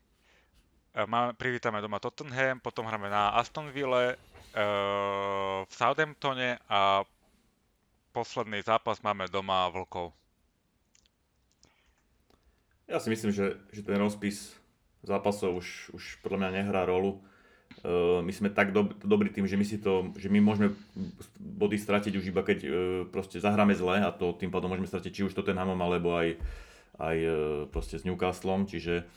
Máme, privítame doma Tottenham, potom hráme na Aston Ville, e, v Southamptone a posledný zápas máme doma Vlkov. Ja si myslím, že, že ten rozpis zápasov už, už podľa mňa nehrá rolu. E, my sme tak dob- dobrí tým, že my, si to, že my môžeme body stratiť už iba keď e, proste zahráme zle a to tým pádom môžeme stratiť či už Tottenhamom alebo aj, aj e, proste s Newcastlom, čiže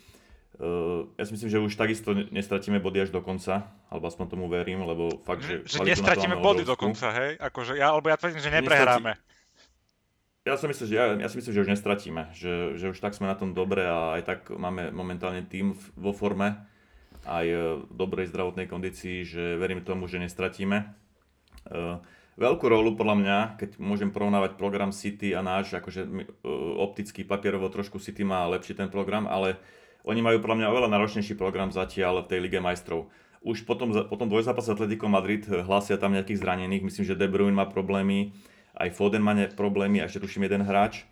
Uh, ja si myslím, že už takisto nestratíme body až do konca, alebo aspoň tomu verím, lebo fakt, že... Že nestratíme body do konca, hej? Akože ja, alebo ja tvrdím, že neprehráme. Nestrati... Ja, som myslel, že ja, ja si myslím, že už nestratíme, že, že už tak sme na tom dobre a aj tak máme momentálne tým vo forme, aj v dobrej zdravotnej kondícii, že verím tomu, že nestratíme. Uh, Veľkú rolu podľa mňa, keď môžem porovnávať program City a náš, akože uh, opticky, papierovo trošku City má lepší ten program, ale... Oni majú podľa mňa oveľa náročnejší program zatiaľ v tej Lige majstrov. Už potom, potom dvojzápas Atletico Madrid hlásia tam nejakých zranených. Myslím, že De Bruyne má problémy, aj Foden má problémy, a ešte tuším jeden hráč.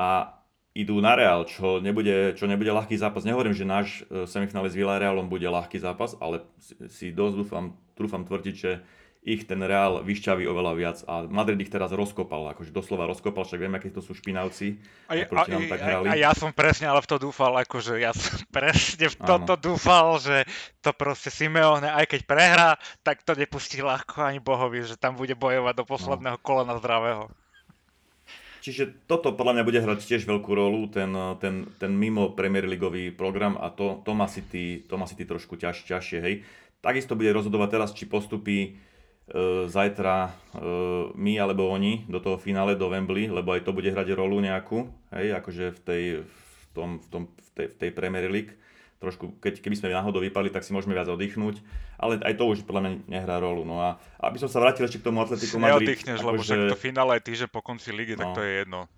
A idú na Real, čo nebude, čo nebude ľahký zápas. Nehovorím, že náš semifinále s Villarrealom bude ľahký zápas, ale si dosť dúfam, trúfam tvrdiť, že ich ten Real vyšťaví oveľa viac. A Madrid ich teraz rozkopal, akože doslova rozkopal, však viem, akí to sú špinavci. A, a, a, nám tak hrali. A, a ja som presne ale v to dúfal, akože ja som presne v toto dúfal, že to proste Simeone, aj keď prehrá, tak to nepustí ľahko ani Bohovi, že tam bude bojovať do posledného no. kolena zdravého. Čiže toto podľa mňa bude hrať tiež veľkú rolu, ten, ten, ten mimo Premier Leagueový program a to, to má si ty, to má si ty trošku ťaž, ťažšie, hej. Takisto bude rozhodovať teraz, či postupí E, zajtra e, my alebo oni do toho finále, do Wembley, lebo aj to bude hrať rolu nejakú, hej, akože v tej, v tom, v tom, v tej, v tej Premier League. Trošku, keď, keby sme náhodou vypadli, tak si môžeme viac oddychnúť, ale aj to už podľa mňa nehrá rolu. No a aby som sa vrátil ešte k tomu Atletiku Madrid. Neoddychneš, akože, lebo však to finále je týždeň po konci ligy, no, tak to je jedno.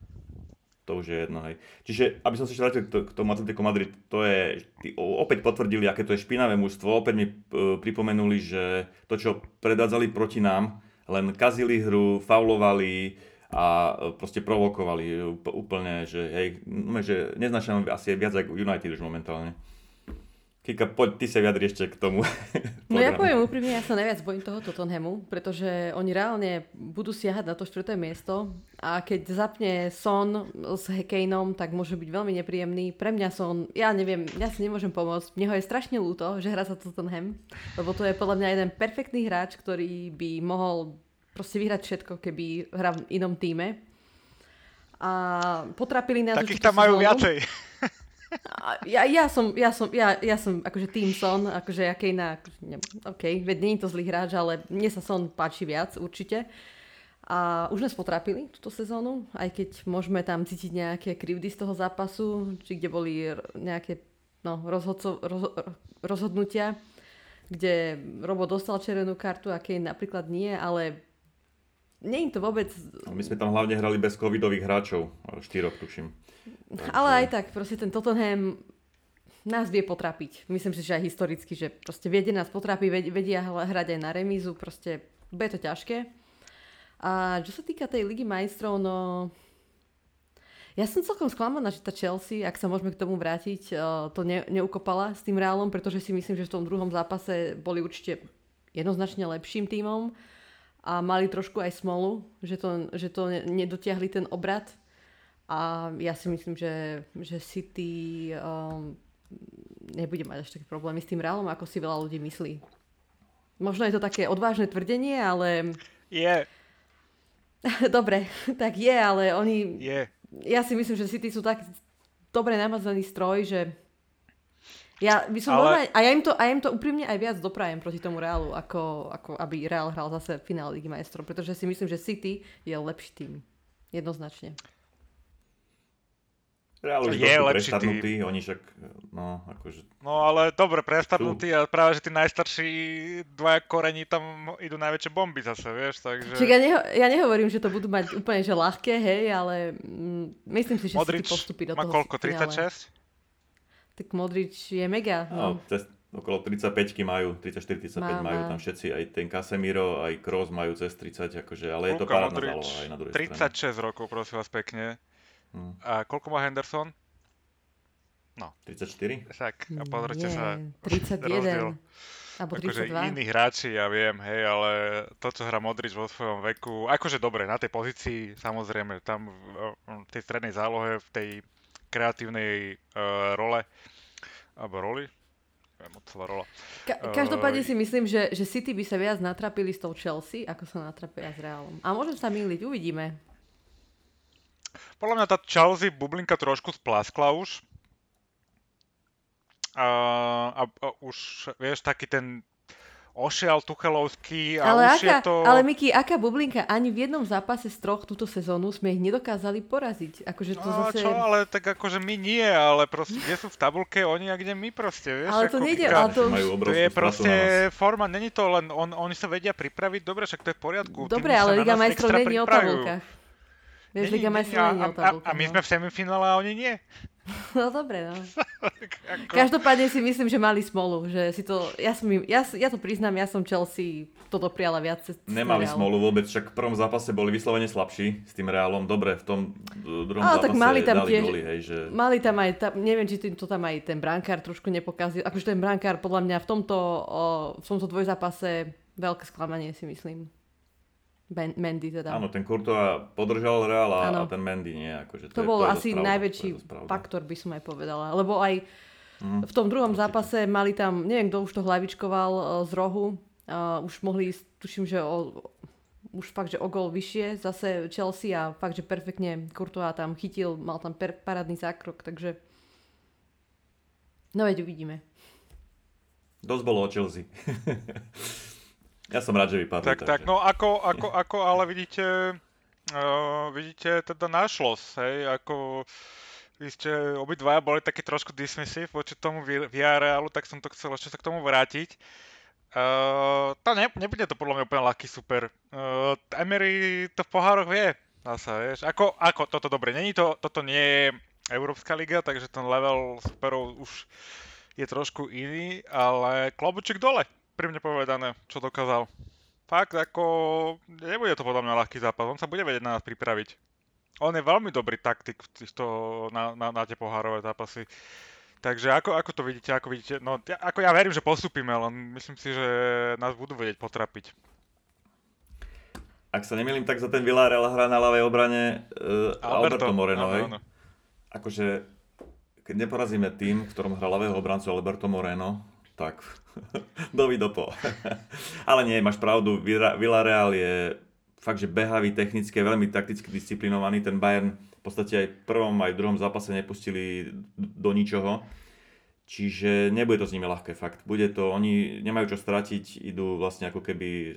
To už je jedno, hej. Čiže, aby som sa ešte vrátil k tomu Atletico Madrid, to je, opäť potvrdili, aké to je špinavé mužstvo, opäť mi pripomenuli, že to, čo predádzali proti nám, len kazili hru, faulovali a proste provokovali úplne, že hej, že neznačam asi viac ako United už momentálne. Kika, poď, ty sa vyjadri ešte k tomu. No ja poviem úprimne, ja sa najviac bojím toho Tottenhamu, pretože oni reálne budú siahať na to štvrté miesto a keď zapne Son s Kaneom, tak môže byť veľmi nepríjemný. Pre mňa Son, ja neviem, ja si nemôžem pomôcť. Mne ho je strašne ľúto, že hrá za Tottenham, lebo to je podľa mňa jeden perfektný hráč, ktorý by mohol proste vyhrať všetko, keby hral v inom tíme. A potrapili nás... Takých tam majú viacej. Ja, ja som, ja som, ja, ja som akože tým Son, akože ja Kejna, okej, okay, veď nie je to zlý hráč, ale mne sa Son páči viac určite. A už nás potrápili túto sezónu, aj keď môžeme tam cítiť nejaké krivdy z toho zápasu, či kde boli nejaké no, rozhodco, rozho, rozhodnutia, kde Robo dostal červenú kartu a Kejn napríklad nie, ale... Nie im to vôbec... My sme tam hlavne hrali bez covidových hráčov, štyroch tuším. Takže... Ale aj tak, proste ten Tottenham nás vie potrapiť. Myslím si, že aj historicky, že proste vie nás potrapiť, vedia hrať aj na remízu, proste bude to ťažké. A čo sa týka tej Ligy majstrov, no... Ja som celkom sklamaná, že tá Chelsea, ak sa môžeme k tomu vrátiť, to ne- neukopala s tým Reálom, pretože si myslím, že v tom druhom zápase boli určite jednoznačne lepším tímom. a mali trošku aj smolu, že to, že to nedotiahli ten obrat. A ja si myslím, že, že City um, nebude mať až také problémy s tým Realom, ako si veľa ľudí myslí. Možno je to také odvážne tvrdenie, ale... Je. Yeah. Dobre, tak je, ale oni... Je. Yeah. Ja si myslím, že City sú tak dobre namazaný stroj, že... Ja by som ale... a, ja im to, a ja im to úprimne aj viac doprajem proti tomu Realu, ako, ako aby Real hral zase v finále Ligy majstrov, pretože si myslím, že City je lepší tým. Jednoznačne. Real už je lepší tým. Oni však, no, akože... no ale dobre, prestadnutí a práve, že tí najstarší dvaja korení tam idú najväčšie bomby zase, vieš, takže... Čiže ja, neho- ja nehovorím, že to budú mať úplne že ľahké, hej, ale myslím si, že Modrič City postupí do toho finále. Modrič má koľko, tridsaťšesť? Tak Modrič je mega. No. No, cez, okolo tridsaťpäťky majú, tridsaťštyri tridsaťpäť má, majú tam všetci, aj ten Casemiro, aj Kroos majú cez tridsať, akože, ale Kucka, je to parádna záloha aj na druhej strane. tridsaťšesť rokov, prosím vás pekne. Hmm. A koľko má Henderson? No. tridsaťštyri? Tak, a pozrite Nie, sa. tridsaťjeden. Abo akože iní hráči, ja viem, hej, ale to, čo hrá Modrič vo svojom veku, akože dobre, na tej pozícii, samozrejme, tam v tej strednej zálohe, v tej kreatívnej uh, role, alebo roli, neviem od slova rola. Ka- každopádne uh, si myslím, že, že City by sa viac natrapili s tou Chelsea, ako sa natrapia s Realom. A môžem sa mýliť, uvidíme. Podľa mňa tá Chelsea bublinka trošku splaskla už. A, a, a už, vieš, taký ten ošial Tuchelovský a ale už aká, je to... Ale Miki, aká bublinka? Ani v jednom zápase z troch túto sezónu sme ich nedokázali poraziť. Akože to no, zase... čo, ale tak akože my nie, ale proste kde sú v tabulke oni a kde my proste, vieš? Ale to nejde, ale to už... To je proste forma, není to len, on, oni sa vedia pripraviť, dobre, však to je v poriadku. Dobre, ale Liga majstrov není o tabulkách. Vieš, Liga majstrov není o tabulkách. A my sme v semifinále a oni nie. No dobre, no. Každopádne si myslím, že mali smolu, že si to, ja, som im, ja, ja to priznám, ja som Chelsea to dopriala viac. Nemali smolu vôbec, však v prvom zápase boli vyslovene slabší s tým Realom, dobre, v tom druhom ale zápase tak mali tam dali tiež, góly, hej, že... Mali tam aj, tam, neviem, či to tam aj ten brankár trošku nepokazil, akože ten brankár podľa mňa v tomto, o, v tomto dvojzápase veľké sklamanie si myslím. Ben, Mendy teda. Áno, ten Courtois podržal Real a, a ten Mendy nie. Akože to, to bol to asi správne, najväčší to faktor, by som aj povedala. Lebo aj mm. v tom druhom zápase mali tam, neviem, kto už to hlavičkoval z rohu. Uh, už mohli, tuším, že o, už fakt, že o gól vyššie. Zase Chelsea a fakt, že perfektne Courtois tam chytil, mal tam per, parádny zákrok, takže no veď uvidíme. Dosť bolo o Chelsea. Ja som rád, že vypadli. Tak, tak, takže. No ako, ako, ako, ale vidíte, uh, vidíte, teda našlo sa, hej, ako vy ste obidvaja boli taký trošku dismissive voči tomu Villarealu, tak som to chcel ešte sa k tomu vrátiť. Uh, tá ne, nebude to podľa mňa úplne ľahký super. Uh, Emery to v pohároch vie, zasa, vieš, ako, ako, toto dobre, není to, toto nie je Európska liga, takže ten level superov už je trošku iný, ale klobuček dole. Pri mne povedané, čo dokázal. Fakt, ako nebude to podľa mňa ľahký zápas, on sa bude vedieť na nás pripraviť. On je veľmi dobrý taktik týchto, na, na, na tie pohárové zápasy. Takže ako, ako to vidíte, ako vidíte, no ja, ako ja verím, že postupíme, len myslím si, že nás budú vedieť potrapiť. Ak sa nemýlim, tak za ten Villarreal hrá na ľavej obrane uh, Alberto, Alberto Moreno, hej? Akože, keď neporazíme tým, v ktorom hrá ľavého obrancu Alberto Moreno, tak dovidopo. Ale nie, máš pravdu, Villarreal je fakt, že behavý, technicky, veľmi takticky disciplinovaný. Ten Bayern v podstate aj v prvom, aj v druhom zápase nepustili do ničoho. Čiže nebude to s nimi ľahké, fakt. Bude to, oni nemajú čo stratiť, idú vlastne ako keby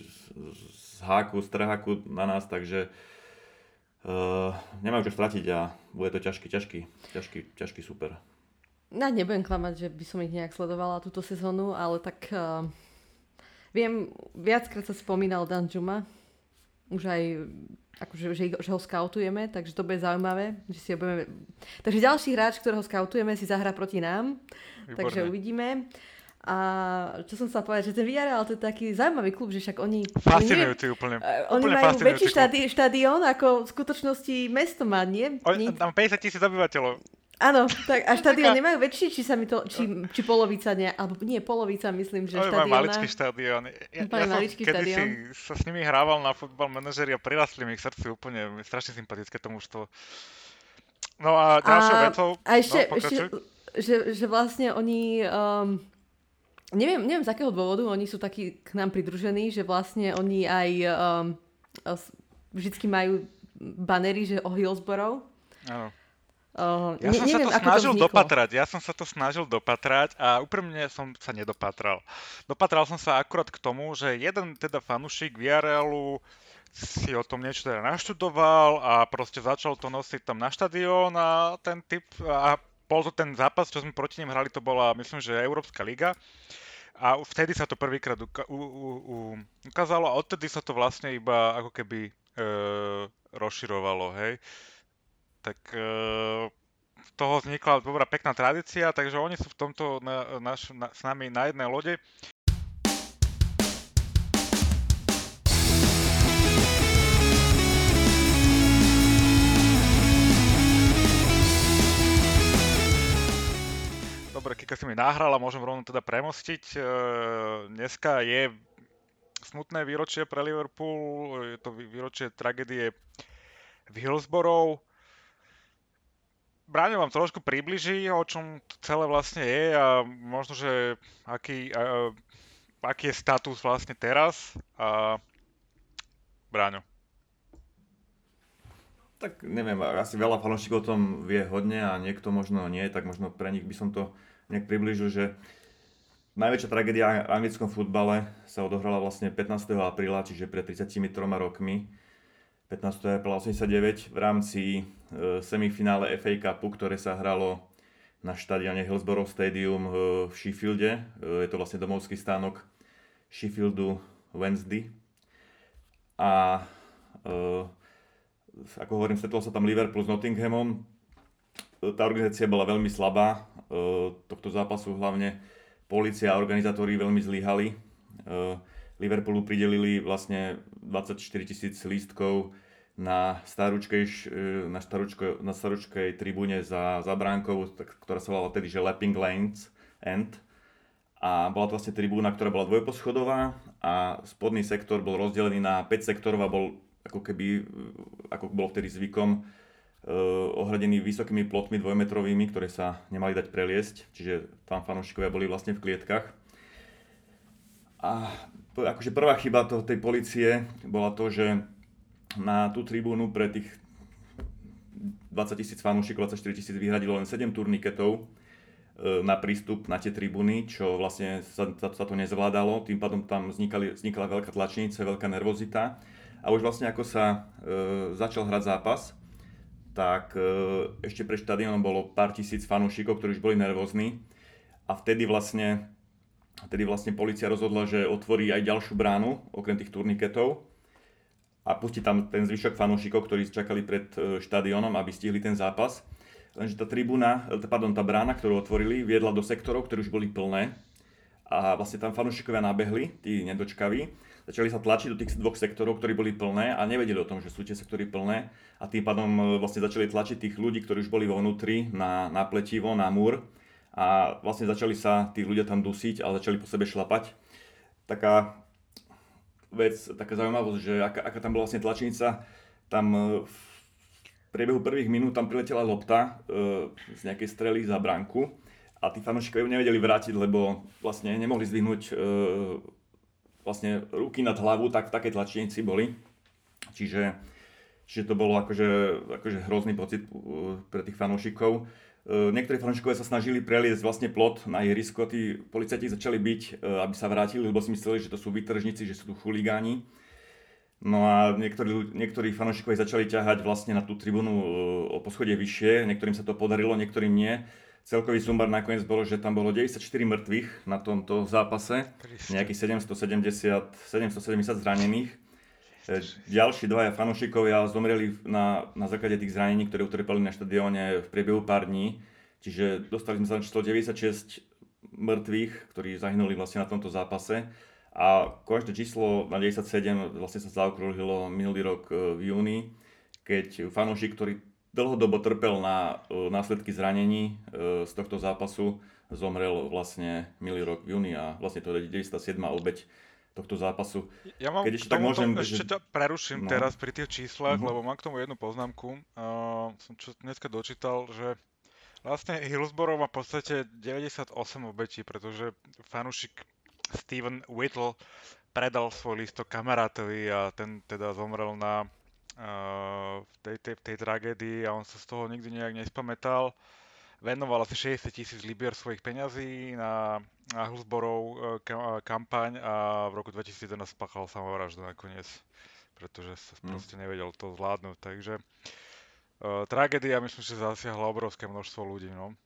z háku, z trháku na nás, takže uh, nemajú čo stratiť a bude to ťažký, ťažký, ťažký, ťažký super. Ja nebudem klamať, že by som ich nejak sledovala túto sezónu, ale tak uh, viem, viackrát sa spomínal Danjuma, už aj, akože, že, že ho skautujeme, takže to bude zaujímavé. Že si ho budeme... Takže ďalší hráč, ktorého skautujeme, si zahrá proti nám, výborné. Takže uvidíme. A čo som sa povedať, že ten Villarreal to je taký zaujímavý klub, že však oni... Fascinujúci úplne. Oni úplne majú väčší štadión, ako v skutočnosti mesto má, nie? Oni, tam päťdesiat tisíc obyvateľov. Áno, tak a štadión taká... nemajú väčší, či sa mi to, či, či polovica ne, alebo nie, polovica myslím, že štadióna. Majú maličký štadión. Ja, ja som kedysi sa s nimi hrával na Football Manažeri a prirastli mi ich srdci úplne, strašne sympatické tomu, že to... No a ďalšou vecou... A ešte, no, ešte že, že vlastne oni... Um, neviem, neviem z akého dôvodu, oni sú takí k nám pridružení, že vlastne oni aj um, vždycky majú banery, že o Hillsborough. Áno. Uh, ja ne, som neviem, sa to snažil to dopatrať, ja som sa to snažil dopatrať a úprimne som sa nedopatral. Dopatral som sa akurát k tomu, že jeden teda fanúšik Villarrealu si o tom niečo teda naštudoval a proste začal to nosiť tam na štadión a ten typ, a bol to ten zápas, čo sme proti nim hrali, to bola myslím, že Európska liga. A vtedy sa to prvýkrát uka- u- u- u- ukázalo a odtedy sa to vlastne iba ako keby e, rozširovalo, hej. Tak z toho vznikla dobrá pekná tradícia, takže oni sú v tomto na, naš, na, s nami na jednej lode. Dobre, Kika si mi nahrala, môžem rovno teda premostiť. Dneska je smutné výročie pre Liverpool, je to výročie tragédie v Hillsborough. Bráňo vám trošku približí, o čom celé vlastne je a možno, že aký, a, aký je status vlastne teraz. A... Bráňo. Tak neviem, asi veľa fanúšikov o tom vie hodne a niekto možno nie, tak možno pre nich by som to nejak približil, že najväčšia tragédia v anglickom futbale sa odohrala vlastne pätnásteho apríla, čiže pred tridsaťtri rokmi. pätnásteho apríla osemdesiatdeväť v rámci e, semifinále ef á Cupu, ktoré sa hralo na štadióne Hillsborough Stadium e, v Sheffielde. E, je to vlastne domovský stánok Sheffieldu Wednesday. A e, ako hovorím, stretol sa tam Liverpool s Nottinghamom. E, tá organizácia bola veľmi slabá. E, tohto zápasu hlavne polícia a organizátori veľmi zlyhali. E, Liverpoolu pridelili vlastne dvadsaťštyritisíc lístkov na staručkej, na staručkej, na staručkej tribúne za, za bránkou, ktorá sa volala tedy, že Lapping Lanes End. A bola to vlastne tribúna, ktorá bola dvojposchodová a spodný sektor bol rozdelený na päť sektorov a bol ako keby, ako bolo vtedy zvykom, eh, ohradený vysokými plotmi dvojmetrovými, ktoré sa nemali dať preliesť, čiže tam fanúšikovia boli vlastne v klietkach. A akože prvá chyba to, tej polície bola to, že na tú tribúnu pre tých dvadsaťtisíc fanúšikov, dvadsaťštyritisíc vyhradilo len sedem turniketov na prístup na tie tribúny, čo vlastne sa, sa to nezvládalo. Tým pádom tam vznikali, vznikala veľká tlačnica, veľká nervozita. A už vlastne ako sa e, začal hrať zápas, tak e, ešte pred štadiónom bolo pár tisíc fanúšikov, ktorí už boli nervózni. A vtedy vlastne Tedy vlastne polícia rozhodla, že otvorí aj ďalšiu bránu, okrem tých turniketov a pustí tam ten zvyšok fanúšikov, ktorí čakali pred štadiónom, aby stihli ten zápas. Lenže tá tribúna, pardon, tá brána, ktorú otvorili, viedla do sektorov, ktoré už boli plné a vlastne tam fanúšikovia nabehli, tí nedočkaví, začali sa tlačiť do tých dvoch sektorov, ktorí boli plné a nevedeli o tom, že sú tie sektory plné a tým pádom vlastne začali tlačiť tých ľudí, ktorí už boli vo vnútri, na, na pletivo, na múr. A vlastne začali sa tí ľudia tam dusiť, ale začali po sebe šlapať. Taká vec, taká zaujímavosť, že aká, aká tam bola vlastne tlačenica, tam v priebehu prvých minút tam priletela lopta e, z nejakej strely za bránku a tí fanúšikovia ju nevedeli vrátiť, lebo vlastne nemohli zdvihnúť e, vlastne ruky nad hlavu, tak také tlačenici boli. Čiže, čiže to bolo akože, akože hrozný pocit pre tých fanúšikov. Niektorí fanúšikovia sa snažili preliesť vlastne plot na ihrisko, tí policajti začali byť, aby sa vrátili, lebo si mysleli, že to sú výtržníci, že sú tu chuligáni. No a niektorí, niektorí fanúšikovia začali ťahať vlastne na tú tribúnu o poschodie vyššie, niektorým sa to podarilo, niektorým nie. Celkový sumár nakoniec bolo, že tam bolo deväťdesiatštyri mŕtvych na tomto zápase, nejakých sedemstosedemdesiat zranených. Ďalší dvaja fanúšikovia zomreli na, na základe tých zranení, ktoré utrpeli na štadióne v priebehu pár dní. Čiže dostali sme sa na číslo deväťdesiatšesť mŕtvych, ktorí zahynuli vlastne na tomto zápase. A konečné číslo na deväťdesiatsedem vlastne sa zaokrúhlilo minulý rok v júni, keď fanúšik, ktorý dlhodobo trpel na následky zranení z tohto zápasu. Zomrel vlastne milý rok v júni a vlastne to je deväťdesiata siedma obeť tohto zápasu. Ja mám Keď k tomu, môžem, to, ešte ťa preruším no. teraz pri tých číslach, uh-huh. lebo mám k tomu jednu poznámku. Uh, som čo dneska dočítal, že vlastne Hillsborough má v podstate deväťdesiatosem obetí, pretože fanúšik Steven Whittle predal svoj lístok kamarátovi a ten teda zomrel na uh, tej, tej, tej tragédii a on sa z toho nikdy nejak nespamätal. Venoval asi šesťdesiat tisíc libier svojich peňazí na, na Hillsborough kampaň a v roku dvetisícjedenásť spáchal samovraždu nakoniec, pretože sa mm. proste nevedel to zvládnuť. Takže uh, tragédia, myslím, že zasiahla obrovské množstvo ľudí. No.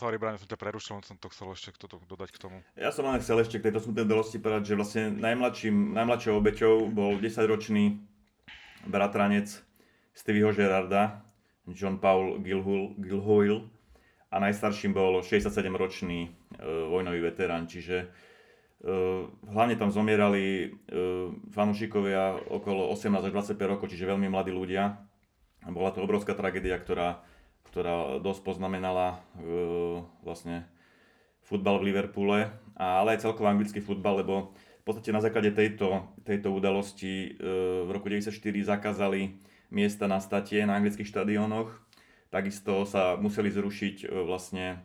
Sorry, Braňo, som ťa prerušil, som to chcel ešte k to, dodať k tomu. Ja som len chcel ešte k tejto smutnej udalosti povedať, že vlastne najmladším, najmladšou obeťou bol desaťročný bratranec Stevieho Gerrarda, John Paul Gilhoyle, a najstarším bol šesťdesiatsedemročný e, vojnový veterán, čiže e, hlavne tam zomierali e, fanúšikovia okolo osemnásť až dvadsaťpäť rokov, čiže veľmi mladí ľudia. Bola to obrovská tragédia, ktorá, ktorá dosť poznamenala e, vlastne futbal v Liverpoole, ale aj celkovo anglický futbal, lebo v podstate na základe tejto, tejto udalosti e, v roku deväťdesiatštyri zakázali miesta na statie na anglických štadiónoch. Takisto sa museli zrušiť vlastne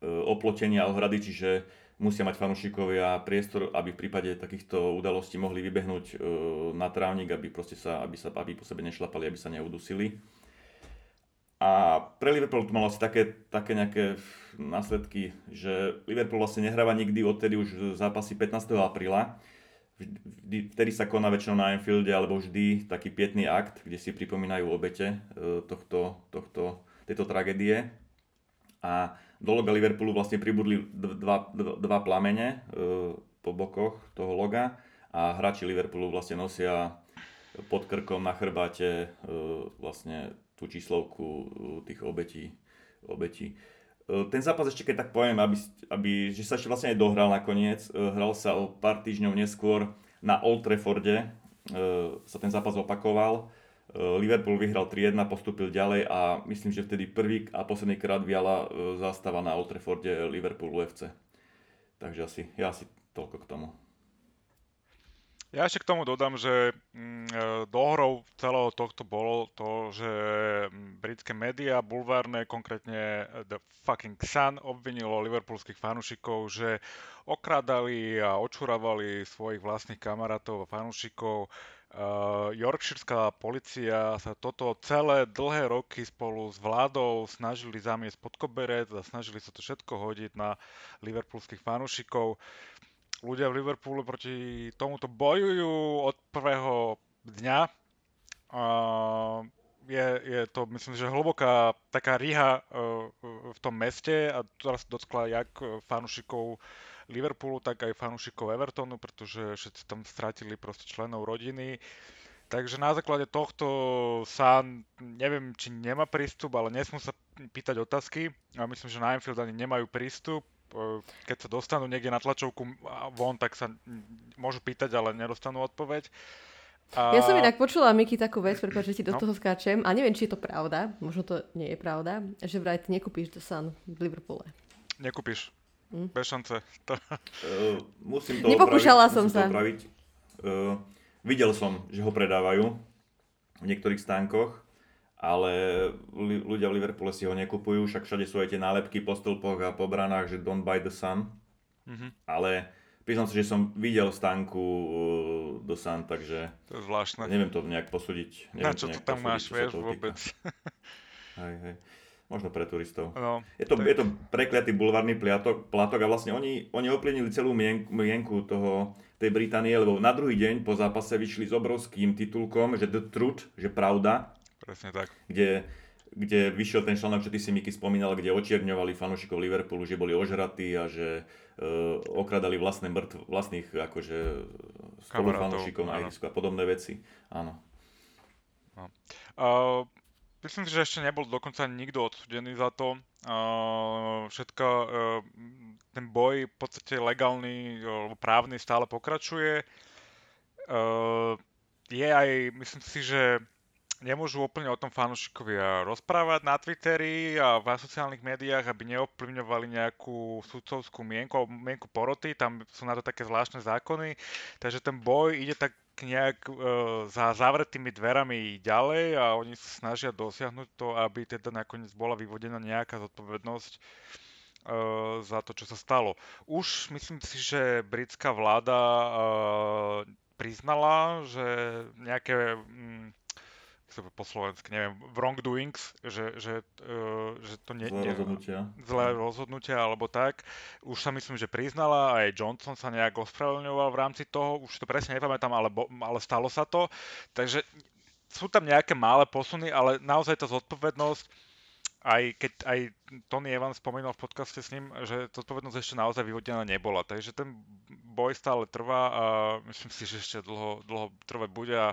oplotenia ohrady, čiže musia mať fanúšikovia priestor, aby v prípade takýchto udalostí mohli vybehnúť na trávnik, aby proste sa, aby sa aby po sebe nešlapali, aby sa neudusili. A pre Liverpool to malo asi také, také nejaké následky, že Liverpool vlastne nehráva nikdy odtedy už zápasy pätnásteho apríla. Vždy, vtedy sa koná väčšinou na Anfielde, alebo vždy taký pietný akt, kde si pripomínajú obete tohto, tohto, tejto tragédie. A do loga Liverpoolu vlastne pribudli dva, dva, dva plamene e, po bokoch toho loga a hráči Liverpoolu vlastne nosia pod krkom na chrbáte e, vlastne tú číslovku tých obetí. obetí. Ten zápas ešte, keď tak poviem, aby, aby, že sa ešte vlastne aj dohral nakoniec. Hral sa o pár týždňov neskôr na Old Trafforde, e, sa ten zápas opakoval. E, Liverpool vyhral tri jedna, postúpil ďalej a myslím, že vtedy prvý a posledný krát viala e, zástava na Old Trafforde Liverpoolu ef cé. Takže asi, ja asi toľko k tomu. Ja ešte k tomu dodám, že dohrou celého tohto bolo to, že britské médiá, bulvárne, konkrétne The fucking Sun, obvinilo liverpoolských fanúšikov, že okradali a očuravali svojich vlastných kamarátov a fanúšikov. Uh, Yorkshirská polícia sa toto celé dlhé roky spolu s vládou snažili zamiesť pod koberec a snažili sa to všetko hodiť na liverpoolských fanúšikov. Ľudia v Liverpoolu proti tomuto bojujú od prvého dňa. Uh, je, je to, myslím, že hlboká taká riha uh, v tom meste a teraz dotkla jak fanúšikov Liverpoolu, tak aj fanúšikov Evertonu, pretože všetci tam stratili proste členov rodiny. Takže na základe tohto sa, neviem, či nemá prístup, ale nesmú sa pýtať otázky. A myslím, že na Anfield ani nemajú prístup. Keď sa dostanú niekde na tlačovku von, tak sa môžu pýtať, ale nedostanú odpoveď. A... Ja som inak počula, Miki, takú vec, prepáč, že ti do no. toho skáčem, a neviem, či je to pravda, možno to nie je pravda, že vraj ty nekúpiš The Sun v Liverpoole. Nekúpiš. Hm? Bez šance. To... Uh, musím to Nepokúšala opraviť. som musím sa. Uh, videl som, že ho predávajú v niektorých stánkoch, ale ľudia v Liverpoole si ho nekupujú, však všade sú aj tie nálepky po stĺpoch a po branách, že don't buy The Sun. Mm-hmm. Ale priznám sa, že som videl stánku uh, The Sun, takže to je neviem to nejak posúdiť. Neviem Na čo to tam posúdiť, máš, vieš vôbec. Hej, hej. Možno pre turistov. No, je, to, je to prekliatý bulvárny plátok, plátok a vlastne oni, oni oplynili celú mienku, mienku toho, tej Británie, lebo na druhý deň po zápase vyšli s obrovským titulkom, že The Truth, že pravda. Presne tak. Kde, kde vyšiel ten článok, čo ty si, Miky, spomínal, kde očierňovali fanúšikov Liverpoolu, že boli ožratí a že e, okradali vlastné mŕtv, vlastných akože spolufanúšikov na ihrisku a podobné veci. Áno. No. Uh, myslím si, že ešte nebol dokonca nikto odsúdený za to. Uh, všetko, uh, ten boj v podstate legálny, právny stále pokračuje. Uh, je aj, myslím si, že nemôžu úplne o tom fanúšikovia rozprávať na Twitteri a v sociálnych médiách, aby neovplyvňovali nejakú sudcovskú mienku alebo mienku poroty, tam sú na to také zvláštne zákony, takže ten boj ide tak nejak e, za zavretými dverami ďalej a oni sa snažia dosiahnuť to, aby teda nakoniec bola vyvodená nejaká zodpovednosť e, za to, čo sa stalo. Už myslím si, že britská vláda e, priznala, že nejaké... Mm, po slovensky, neviem, wrongdoings, že, že, uh, že to nie... Zlé rozhodnutia. Zlé rozhodnutia, alebo tak. Už sa myslím, že priznala, aj Johnson sa nejak ospravedlňoval v rámci toho, už to presne nepamätám, ale, ale stalo sa to. Takže sú tam nejaké malé posuny, ale naozaj tá zodpovednosť, aj keď aj Tony Evans spomínal v podcaste s ním, že zodpovednosť ešte naozaj vyvodená nebola. Takže ten boj stále trvá a myslím si, že ešte dlho, dlho trvať bude a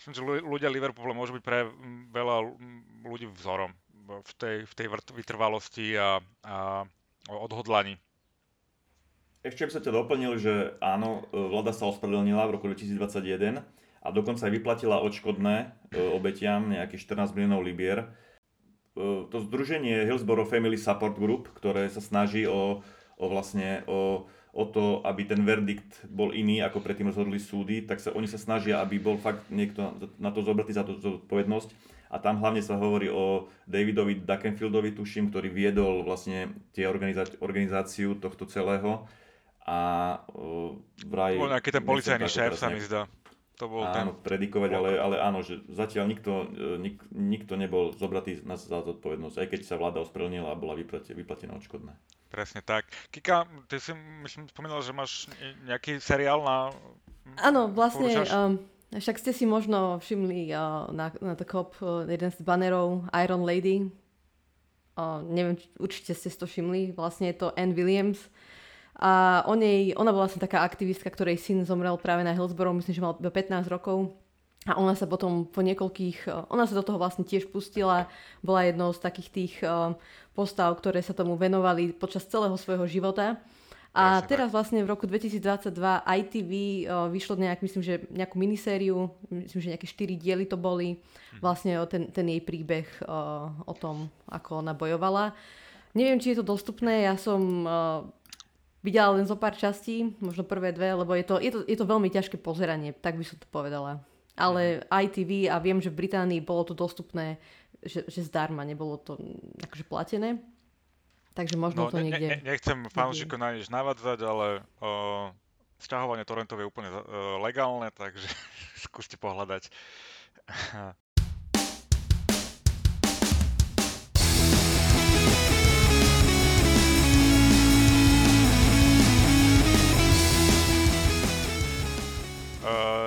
myslím, že ľudia Liverpoolu môžu byť pre veľa ľudí vzorom v tej, v tej vytrvalosti a, a odhodlaní. Ešte by sa ťa doplnil, že áno, vláda sa ospravedlnila v roku dvetisícdvadsaťjeden a dokonca aj vyplatila odškodné obetiam nejakých štrnásť miliónov libier. To združenie Hillsborough Family Support Group, ktoré sa snaží o, o vlastne o o to, aby ten verdikt bol iný, ako predtým rozhodli súdy, tak sa oni sa snažia, aby bol fakt niekto na to zobratý za tú zodpovednosť. A tam hlavne sa hovorí o Davidovi Duckenfieldovi, tuším, ktorý viedol vlastne tie organizá- organizáciu tohto celého. A uh, vraj... On nejaký ten policajný šéf sa mi zdá. To bol áno, ten... predikovať, ale, ale áno, že zatiaľ nikto, nik, nikto nebol zobratý za zodpovednosť, aj keď sa vláda ospravedlnila a bola vyplatená odškodné. Presne tak. Kika, ty si myslím spomínala, že máš nejaký seriál na... Áno, vlastne, um, však ste si možno všimli uh, na, na The Cop uh, jeden z banerov Iron Lady. Uh, neviem, určite ste si to všimli. Vlastne je to Anne Williams. A o nej, ona bola vlastne taká aktivistka, ktorej syn zomrel práve na Hillsborough, myslím, že mal pätnásť rokov. A ona sa potom po niekoľkých... Ona sa do toho vlastne tiež pustila. Bola jednou z takých tých postav, ktoré sa tomu venovali počas celého svojho života. A teraz vlastne v roku dvetisícdvadsaťdva í té vé vyšlo nejak, myslím, že nejakú minisériu. Myslím, že nejaké štyri diely to boli. Vlastne ten, ten jej príbeh o tom, ako ona bojovala. Neviem, či je to dostupné. Ja som... videla len zo pár častí, možno prvé dve, lebo je to, je to, je to veľmi ťažké pozeranie, tak by som to povedala. Ale í té vé, a viem, že v Británii bolo to dostupné, že, že zdarma, nebolo to akože platené. Takže možno no, to niekde... Ne, ne, nechcem fanúšikov na nič navádzať, ale uh, sťahovanie torrentov je úplne uh, legálne, takže skúste pohľadať.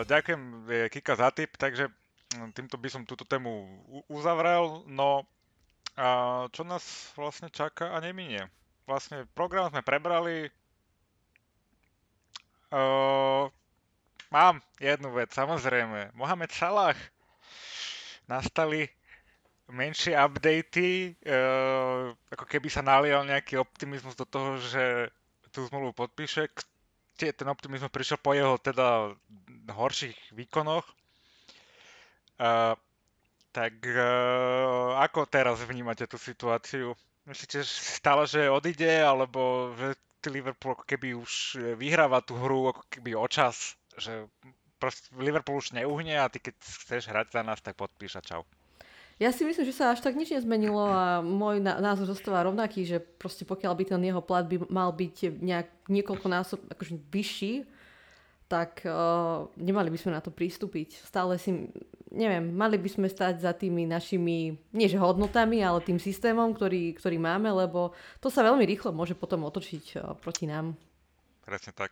Ďakujem, Kika, za tip, takže týmto by som túto tému uzavrel, no a čo nás vlastne čaká a neminie? Vlastne program sme prebrali, uh, mám jednu vec, samozrejme, Mohamed Salah, nastali menšie updaty, uh, ako keby sa nalial nejaký optimizmus do toho, že tú zmluvu podpíše. Ten optimizmus prišiel po jeho teda horších výkonoch. Uh, tak uh, ako teraz vnímate tú situáciu? Myslíte, že stále, že odíde, alebo že Liverpool ako keby už vyhráva tú hru ako keby o čas? Že proste Liverpool už neuhne a ty keď chceš hrať za nás, tak podpíš a čau. Ja si myslím, že sa až tak nič nezmenilo a môj názor zostáva rovnaký, že proste pokiaľ by ten jeho plat by mal byť nejak niekoľkonásob akože vyšší, tak uh, nemali by sme na to pristúpiť. Stále si, neviem, mali by sme stať za tými našimi, nie že hodnotami, ale tým systémom, ktorý, ktorý máme, lebo to sa veľmi rýchlo môže potom otočiť uh, proti nám. Presne tak.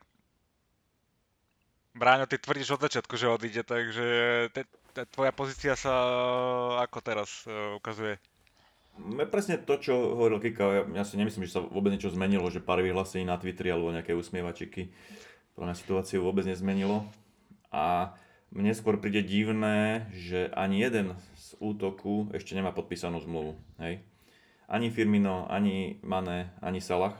Bráňo, ty tvrdíš od začiatku, že odíde, takže... Te... Tvoja pozícia sa ako teraz ukazuje? Presne to, čo hovoril Kika. Ja, ja si nemyslím, že sa vôbec niečo zmenilo, že pár vyhlásení na Twitteri alebo nejaké usmievačiky. To na situáciu vôbec nezmenilo. A mne skôr príde divné, že ani jeden z útoku ešte nemá podpísanú zmluvu. Hej? Ani Firmino, ani Mane, ani Salah.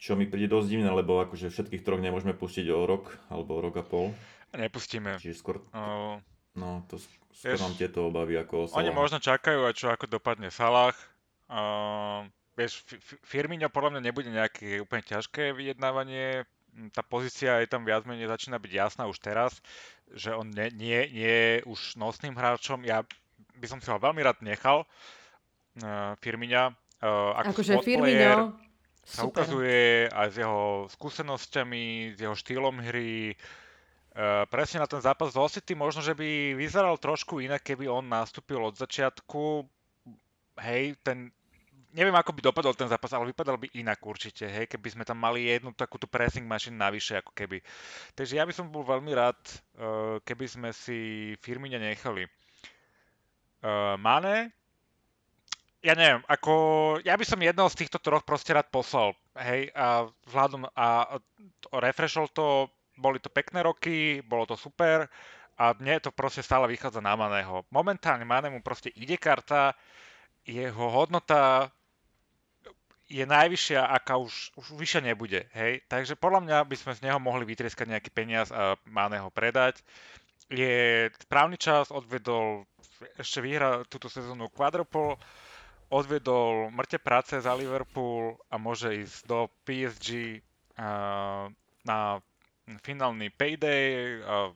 Čo mi príde dosť divné, lebo akože všetkých troch nemôžeme pustiť o rok alebo o rok a pol. Nepustíme. Čiže skôr... Uh, No, to skôr mám tieto obavy ako o Salah. Oni možno čakajú, aj čo ako dopadne Salah. Uh, vieš, Firmino podľa mňa nebude nejaké úplne ťažké vyjednávanie. Tá pozícia je tam viac menej začína byť jasná už teraz, že on nie, nie, nie je už nosným hráčom. Ja by som si ho veľmi rád nechal. Uh, Firmina uh, ako akože Firmino sa super ukazuje aj s jeho skúsenosťami, s jeho štýlom hry. Uh, presne na ten zápas z City možno, že by vyzeral trošku inak, keby on nastúpil od začiatku. Hej, ten, neviem, ako by dopadol ten zápas, ale vypadal by inak určite, hej, keby sme tam mali jednu takúto pressing machine navyše, ako keby. Takže ja by som bol veľmi rád, uh, keby sme si Firmina nechali. Uh, Mane? Ja neviem, ako ja by som jedného z týchto troch proste rád poslal, hej, a vzhľadom a, a refreshol to, boli to pekné roky, bolo to super a mne to proste stále vychádza na Maného. Momentálne Manemu proste ide karta, jeho hodnota je najvyššia, aká už, už vyššia nebude, hej, takže podľa mňa by sme z neho mohli vytrieskať nejaký peniaz a Maného predať. Je správny čas, odvedol, ešte vyhral túto sezónu quadruple, odvedol mŕte práce za Liverpool a môže ísť do pé es gé uh, na finálny payday. Uh.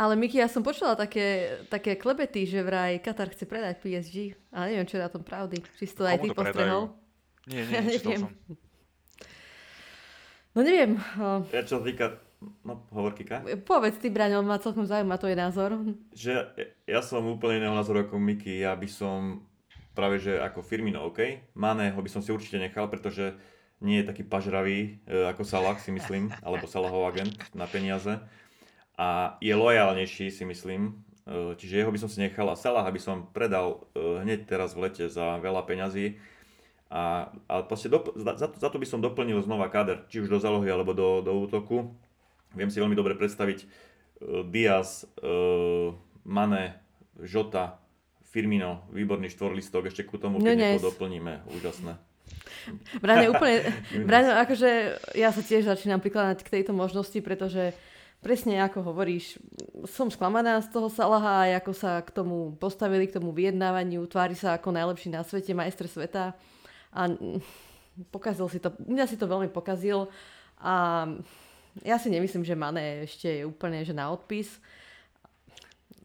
Ale Miki, ja som počula také, také klebety, že vraj Katar chce predať pé es gé. Ale neviem, čo je na tom pravdy. Či to aj ty postrehol? Nie, nie, ja neviem. Som. No neviem. Uh, ja čo týka... No, hovor Kika. Povedz ty, Braňo, ma celkom zaujíma tvoj názor. Že ja som úplne iného názoru ako Miki. Ja by som... Práve že ako Firmino, OK. Mané ho by som si určite nechal, pretože nie je taký pažravý e, ako Salah, si myslím, alebo Salahov agent na peniaze. A je lojálnejší, si myslím. E, čiže jeho by som si nechal a Salaha by som predal e, hneď teraz v lete za veľa peňazí. A, a proste dopl- za, to, za to by som doplnil znova káder, či už do zálohy alebo do, do útoku. Viem si veľmi dobre predstaviť e, Diaz, e, Mané, Jota, Firmino, výborný štvorlistok, ešte ku tomu, keď no, niekoho doplníme, úžasné. Braňo, úplne, Braňo, akože ja sa tiež začínam prikladať k tejto možnosti, pretože presne ako hovoríš, som sklamaná z toho Salaha, ako sa k tomu postavili, k tomu vyjednávaniu, tvári sa ako najlepší na svete, majster sveta a pokazil si to, mňa si to veľmi pokazil a ja si nemyslím, že Mané ešte je úplne že na odpis.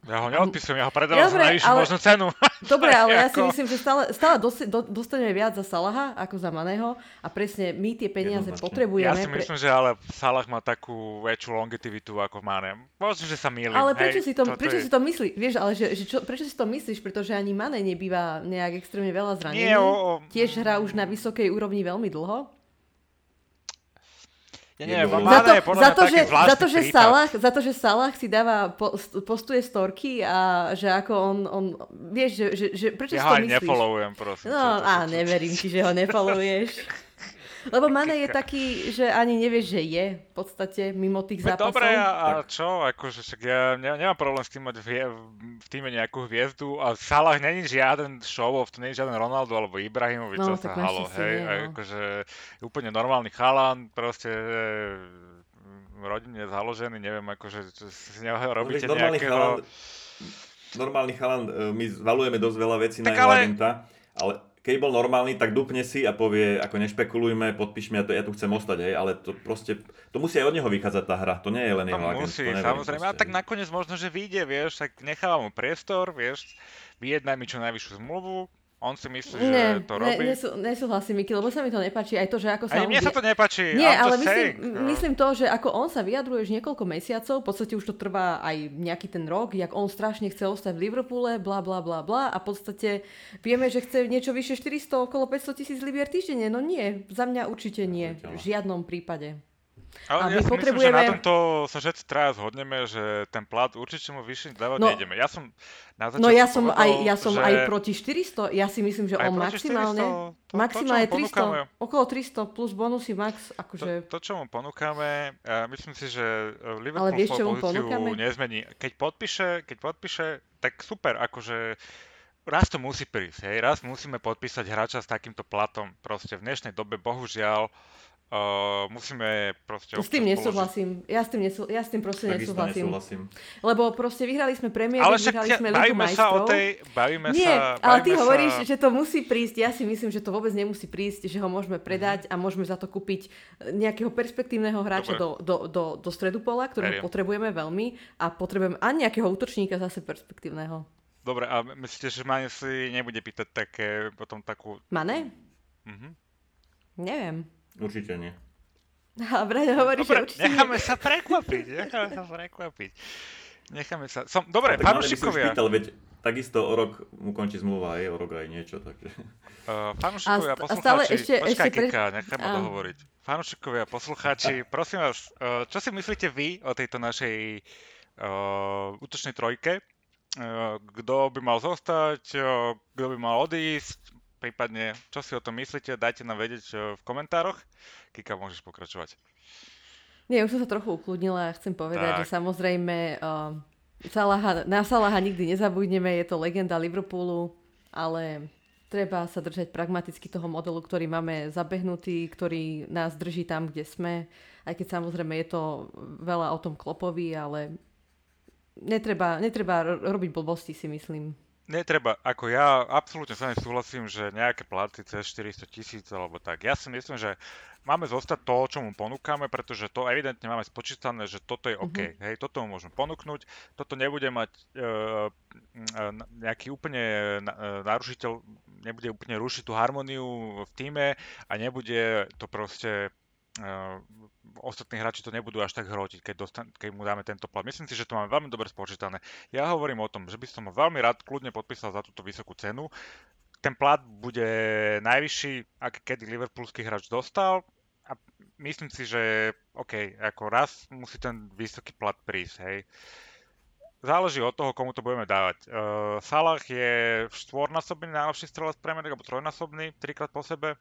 Ja ho neodpisujem, ja ho predávam za najvyššiu možnú cenu. Dobre, ale ja si myslím, že stále, stále dosi, do, dostaneme viac za Salaha ako za Maného a presne my tie peniaze potrebujeme. Ja si myslím, pre... že ale Salah má takú väčšiu longetivitu ako Mané. Možno, že sa mýlim. Ale prečo, hej, si, to, to, prečo to je... si to myslíš? Vieš, ale že, že čo, prečo si to myslíš? Pretože ani Mané nebýva nejak extrémne veľa zranený. Nie, o, o... Tiež hrá už na vysokej úrovni veľmi dlho. Nie, nie, za, to, za, to, že, za, to, že Salah, za to, že Salah si dáva, postuje storky a že ako on, on vieš, že, že, že prečo ja si to myslíš? Ja ho nefollowujem, prosím. No, á, neverím ti, že ho nefollowuješ. Lebo Mané je taký, že ani nevieš, že je v podstate mimo tých zápasov. Dobre, a čo? Akože, ja nemám problém s tým mať v týme nejakú hviezdu a Salah není žiaden show-off, to není žiaden Ronaldo alebo Ibrahimovič, no, čo sa halo, hej. Nie, no. Akože úplne normálny chalan, proste rodine založený, neviem, akože z neho robíte no, nejakého... Normálny chalan, my zvalujeme dosť veľa vecí tak na jeho ale... agenta, ale... Keď bol normálny, tak dupne si a povie, ako nešpekulujme, podpíš mi, ja, to, ja tu chcem ostať, hej, ale to proste, to musí aj od neho vychádzať tá hra, to nie je len jeho agent. Musí, to samozrejme, proste, a tak nakoniec možno, že vyjde, vieš, tak necháva mu priestor, vieš, vyjednaj mi čo najvyššiu zmluvu, on si myslí, že ne, to robí. Ne, nesúhlasím, Miki, lebo sa mi to nepáči, aj to, že ako sa... Aj mne sa to nepáči, nie, ale myslím, myslím to, že ako on sa vyjadruje už niekoľko mesiacov, v podstate už to trvá aj nejaký ten rok, jak on strašne chce ostať v Liverpoole, bla bla bla bla a v podstate vieme, že chce niečo vyššie štyristo, okolo päťsto tisíc libier týždenne, no nie, za mňa určite nie, v žiadnom prípade. Ale ja si potrebujeme... myslím, že na tomto sa všetci traja zhodneme, že ten plat určite mu vyššie dávať no, nejdeme. Ja som na začiatku... No ja som, povedal, aj, ja som že... aj proti štyristo, ja si myslím, že on maximálne... štyristo, to, maximálne to, tristo, okolo tristo plus bonusy max, akože... To, to čo mu ponúkame, ja myslím si, že Liverpool svoju pozíciu ponúkame? Nezmení. Keď podpíše, keď podpíše, tak super, akože... Raz to musí prísť, hej, raz musíme podpísať hráča s takýmto platom. Proste v dnešnej dobe, bohužiaľ, Uh, musíme proste... S tým nesúhlasím. Ja s tým, nesú, ja s tým proste nesúhlasím. nesúhlasím. Lebo proste vyhrali sme Premier League, vyhrali sme Ligu majstrov. Ale však bavíme sa o tej... Bavíme Nie, sa, ale bavíme ty sa... hovoríš, že to musí prísť. Ja si myslím, že to vôbec nemusí prísť, že ho môžeme predať mm. a môžeme za to kúpiť nejakého perspektívneho hráča do, do, do, do stredu pola, ktorého potrebujeme veľmi a potrebujeme a nejakého útočníka zase perspektívneho. Dobre, a myslíte, že Mane si nebude pýtať také, potom takú... Mane? Mhm. Neviem. Určite nie. Dobre, hovoríš, Dobre, že určite necháme nie. sa prekvapiť, necháme sa prekvapiť. Necháme sa... Som... Dobre, fanúšikovia. Takisto o rok mu končí zmluva, aj o rok aj niečo, takže... Uh, fanúšikovia, poslucháči, ešte, počká ešte Kika, pre... nechám ho dohovoriť. Fanúšikovia, poslucháči, prosím vás, čo si myslíte vy o tejto našej uh, útočnej trojke? Uh, kto by mal zostať, uh, kto by mal odísť? Prípadne, čo si o tom myslíte, dajte nám vedieť v komentároch. Kika, môžeš pokračovať. Nie, už som sa trochu ukludnila a chcem povedať, tak. že samozrejme uh, Salaha, na Salaha nikdy nezabudneme, je to legenda Liverpoolu, ale treba sa držať pragmaticky toho modelu, ktorý máme zabehnutý, ktorý nás drží tam, kde sme. Aj keď samozrejme je to veľa o tom Kloppovi, ale netreba, netreba robiť blbosti, si myslím. Netreba, ako ja absolútne sa nesúhlasím, že nejaké platy cez štyristo tisíc alebo tak. Ja si myslím, že máme zostať to, čo mu ponúkame, pretože to evidentne máme spočítané, že toto je OK. Mm-hmm. Hej, toto mu môžeme ponúknuť, toto nebude mať e, nejaký úplne narušiteľ, nebude úplne rušiť tú harmóniu v tíme a nebude to proste... Uh, ostatní hráči to nebudú až tak hrotiť, keď, dostan- keď mu dáme tento plat. Myslím si, že to máme veľmi dobre spočítané. Ja hovorím o tom, že by som ho veľmi rád kľudne podpísal za túto vysokú cenu. Ten plat bude najvyšší, aký kedy liverpoolský hráč dostal a myslím si, že OK, ako raz musí ten vysoký plat prísť, hej. Záleží od toho, komu to budeme dávať. Uh, Salah je štvornásobný najlepší strelec Premier League, alebo trojnásobný, trikrát po sebe.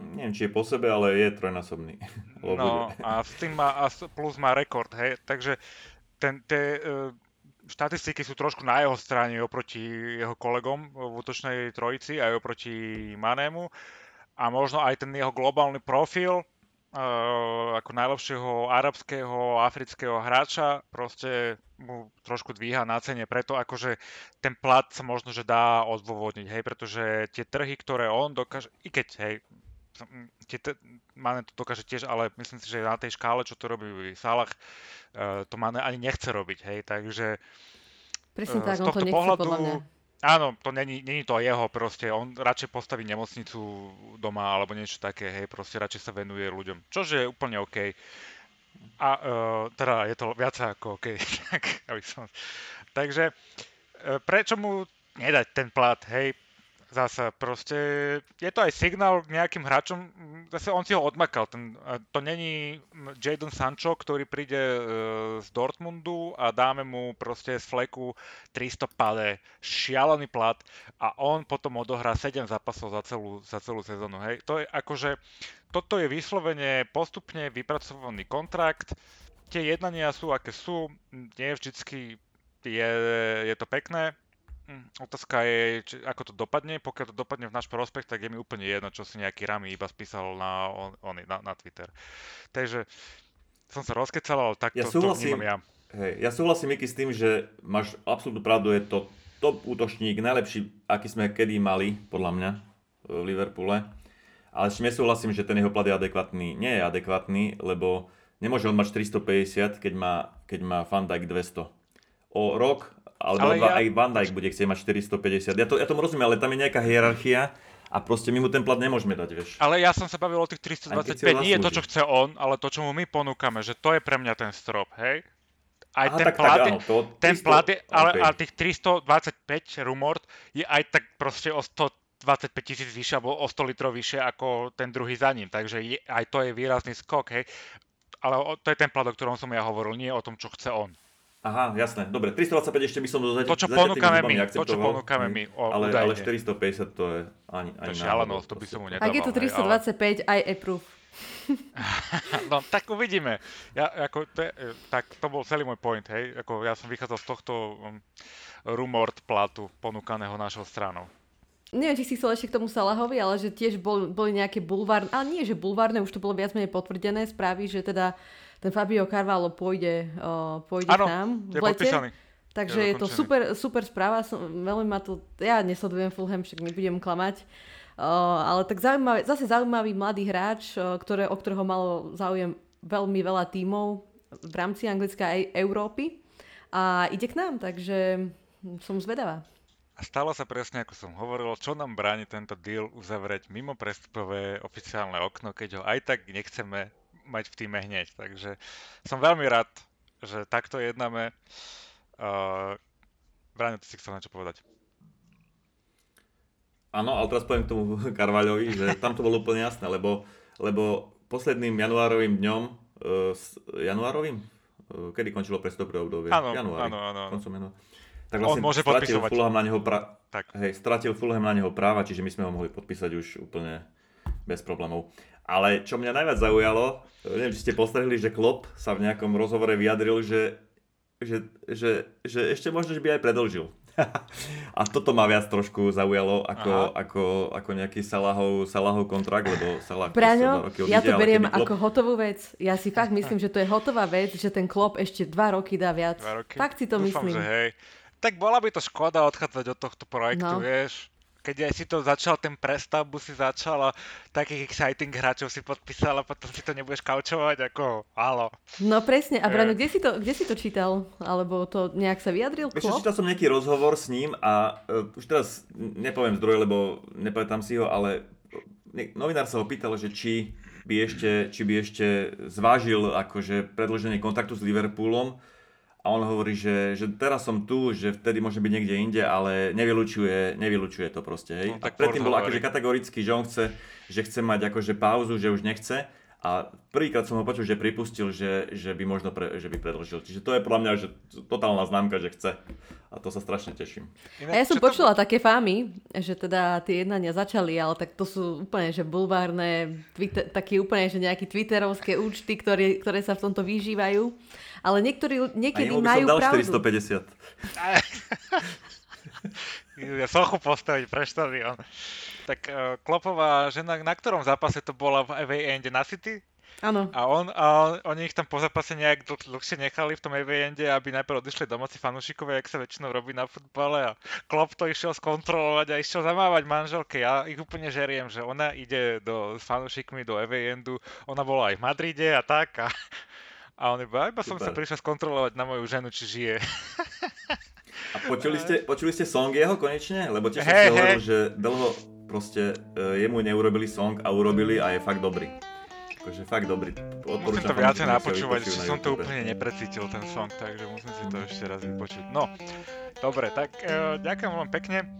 Neviem, či je po sebe, ale je trojnásobný. No a s tým má, a plus má rekord, hej, takže ten, tie uh, štatistiky sú trošku na jeho strane oproti jeho kolegom v útočnej trojici aj oproti Manému a možno aj ten jeho globálny profil uh, ako najlepšieho arabského, afrického hráča proste mu trošku dvíha na cene, preto akože ten plat sa možno, že dá odôvodniť, hej, pretože tie trhy, ktoré on dokáže, i keď, hej, Mane to dokáže tiež, ale myslím si, že na tej škále, čo to robí Salah, to Mane ani nechce robiť, hej, takže presne tak, z tohto on to nechce pohľadu, podľa mňa. Áno, to není, není to jeho proste, on radšej postaví nemocnicu doma alebo niečo také, hej, proste radšej sa venuje ľuďom, čože je úplne OK. A uh, teda je to viac ako OK, tak, aby som... Takže prečo mu nedať ten plat, hej? Zasa proste je to aj signál nejakým hráčom, zase on si ho odmakal. Ten, to není Jadon Sancho, ktorý príde e, z Dortmundu a dáme mu proste z fleku tristo pade, šialený plat a on potom odohrá sedem zápasov za celú, za celú sezónu. Hej. To je akože, toto je vyslovene postupne vypracovaný kontrakt, tie jednania sú aké sú, nie vždycky je, je to pekné. Otázka je, či, ako to dopadne. Pokiaľ to dopadne v náš prospech, tak je mi úplne jedno, čo si nejaký Rami iba spísal na, on, on, na, na Twitter. Takže som sa rozkecal, ale takto ja to vnímam ja. Hej, ja súhlasím, Miky, s tým, že máš absolútnu pravdu, je to top útočník, najlepší, aký sme kedy mali, podľa mňa, v Liverpoole. Ale ešte nesúhlasím, že ten jeho plat je adekvátny. Nie je adekvátny, lebo nemôže on mať štyristopäťdesiat, keď má, keď má Van Dijk dvesto. O rok... Alebo ale ja... aj Van Dijk bude chcieť mať štyristopäťdesiat. Ja, to, ja tomu rozumiem, ale tam je nejaká hierarchia a proste my mu ten plat nemôžeme dať, vieš. Ale ja som sa bavil o tých tristodvadsaťpäť, nie je to, čo chce on, ale to, čo mu my ponúkame, že to je pre mňa ten strop, hej? Aj Aha, ten tak, plat, tak, áno, to ten tristo... plat je, ale, okay. ale tých tristodvadsaťpäť rumort je aj tak proste o stodvadsaťpäť tisíc vyššie alebo o sto litrov vyššie ako ten druhý za ním, takže je, aj to je výrazný skok, hej? Ale o, to je ten plat, o ktorom som ja hovoril, nie o tom, čo chce on. Aha, jasné. Dobre, tristodvadsaťpäť ešte by som do začiatku. To, čo ponúkame my, to, čo ponúkame my, o, ale, ale štyristopäťdesiat to je ani ani šialenosť, to by som mu nedával. Ak je to tristodvadsaťpäť, aj approve. No, tak uvidíme. Ja, ako, te, tak to bol celý môj point, hej. Ako, ja som vychádzal z tohto rumort platu ponúkaného našou stranou. neviem, či si chcel ešte k tomu Salahovi, ale že tiež bol, boli nejaké bulvárne, ale nie, že bulvárne, už to bolo viac menej potvrdené správy, že teda ten Fabio Carvalho pôjde, uh, pôjde ano, k nám v lete. Podpísaný. Takže je, je to super, super správa, som, veľmi ma to, ja nesledujem Fulham, však nebudem klamať. Uh, ale tak zaujímavý, zase zaujímavý mladý hráč, uh, ktoré, o ktorého malo záujem veľmi veľa tímov v rámci Anglická aj Európy. A ide k nám, takže som zvedavá. A stalo sa presne, ako som hovoril, čo nám bráni tento deal uzavrieť mimo prestupové oficiálne okno, keď ho aj tak nechceme mať v týme hneď. Takže som veľmi rád, že takto jednáme. Uh, Bráňo, ty si chcel niečo povedať. Áno, ale teraz poviem k tomu Carvalhovi, že tam to bolo úplne jasné, lebo, lebo posledným januárovým dňom, uh, januárovým? Uh, kedy končilo prestupové obdobie? Áno, áno, áno. Tak vlastne on môže podpísovať. Fulham na neho pra... tak. Hej, stratil Fulham na neho práva, čiže my sme ho mohli podpísať už úplne bez problémov. Ale čo mňa najviac zaujalo, neviem, či ste postrehli, že Klopp sa v nejakom rozhovore vyjadril, že, že, že, že ešte možno, že by aj predĺžil. A toto ma viac trošku zaujalo ako, ako, ako nejaký Salahov, Salahov kontrakt, lebo Salah... Braňo, ja to beriem Klopp... ako hotovú vec. Ja si fakt myslím, že to je hotová vec, že ten Klopp ešte dva roky dá viac. Roky. Fakt si to dúfam, myslím. Že hej. Tak bola by to škoda odchádzať od tohto projektu, no. Vieš. Keď aj si to začal, ten prestavbu si začal a takých exciting hráčov si podpísal a potom si to nebudeš kaučovať ako halo. No presne. A Brano, kde si to, kde si to čítal? Alebo to nejak sa vyjadril? Ešte čítal som nejaký rozhovor s ním a uh, už teraz nepoviem zdroj, lebo nepamätám si ho, ale novinár sa ho pýtal, že či by ešte, či by ešte zvážil akože predĺženie kontaktu s Liverpoolom. A on hovorí, že, že teraz som tu, že vtedy môže byť niekde inde, ale nevylučuje, nevylučuje to proste. Hej. No, a predtým bol akože kategorický, že on chce, že chce mať akože pauzu, že už nechce. A prvýkrát som ho počul, že pripustil, že, že by možno pre, že by predĺžil. Čiže to je podľa mňa že totálna známka, že chce. A to sa strašne teším. A ja som počula to... také fámy, že teda tie jednania začali, ale tak to sú úplne že bulvárne, Twitter, taký úplne že nejaké twitterovské účty, ktoré, ktoré sa v tomto vyžívajú. Ale niektorí niekedy majú pravdu. A by som dal štyristopäťdesiat. Ja sochu postaviť pre štadión. Tak uh, Kloppová žena, na ktorom zápase to bola v away ende na City? Áno. A, on, a oni ich tam po zápase nejak dl- dlhšie nechali v tom away ende, aby najprv odišli domáci fanúšikovia, jak sa väčšinou robí na futbale. A Klopp to išiel skontrolovať a išiel zamávať manželke. Ja ich úplne žeriem, že ona ide do, s fanúšikmi do away endu. Ona bola aj v Madride a tak. A, a on iba, iba som sa prišiel skontrolovať na moju ženu, či žije. A počuli ste, počuli ste song jeho konečne? Lebo tiež hey, som hovoril, hey. Že dlho... proste jemu neurobili song a urobili a je fakt dobrý. Takže fakt dobrý. Musím to viacej napočúvať, že som to úplne neprecítil ten song, takže musím si to ešte raz vypočuť. No, dobre, tak e, ďakujem vám pekne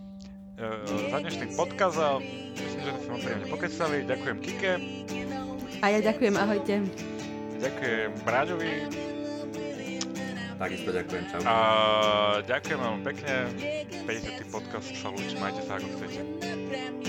e, za dnešný podcast a myslím, že sme príjemne pokecali. Ďakujem Kike. A ja ďakujem, ahojte. Ďakujem Braďovi. Takisto ďakujem, čau. A ďakujem vám pekne. päťdesiaty podcast sa lúči, majte sa ako chcete.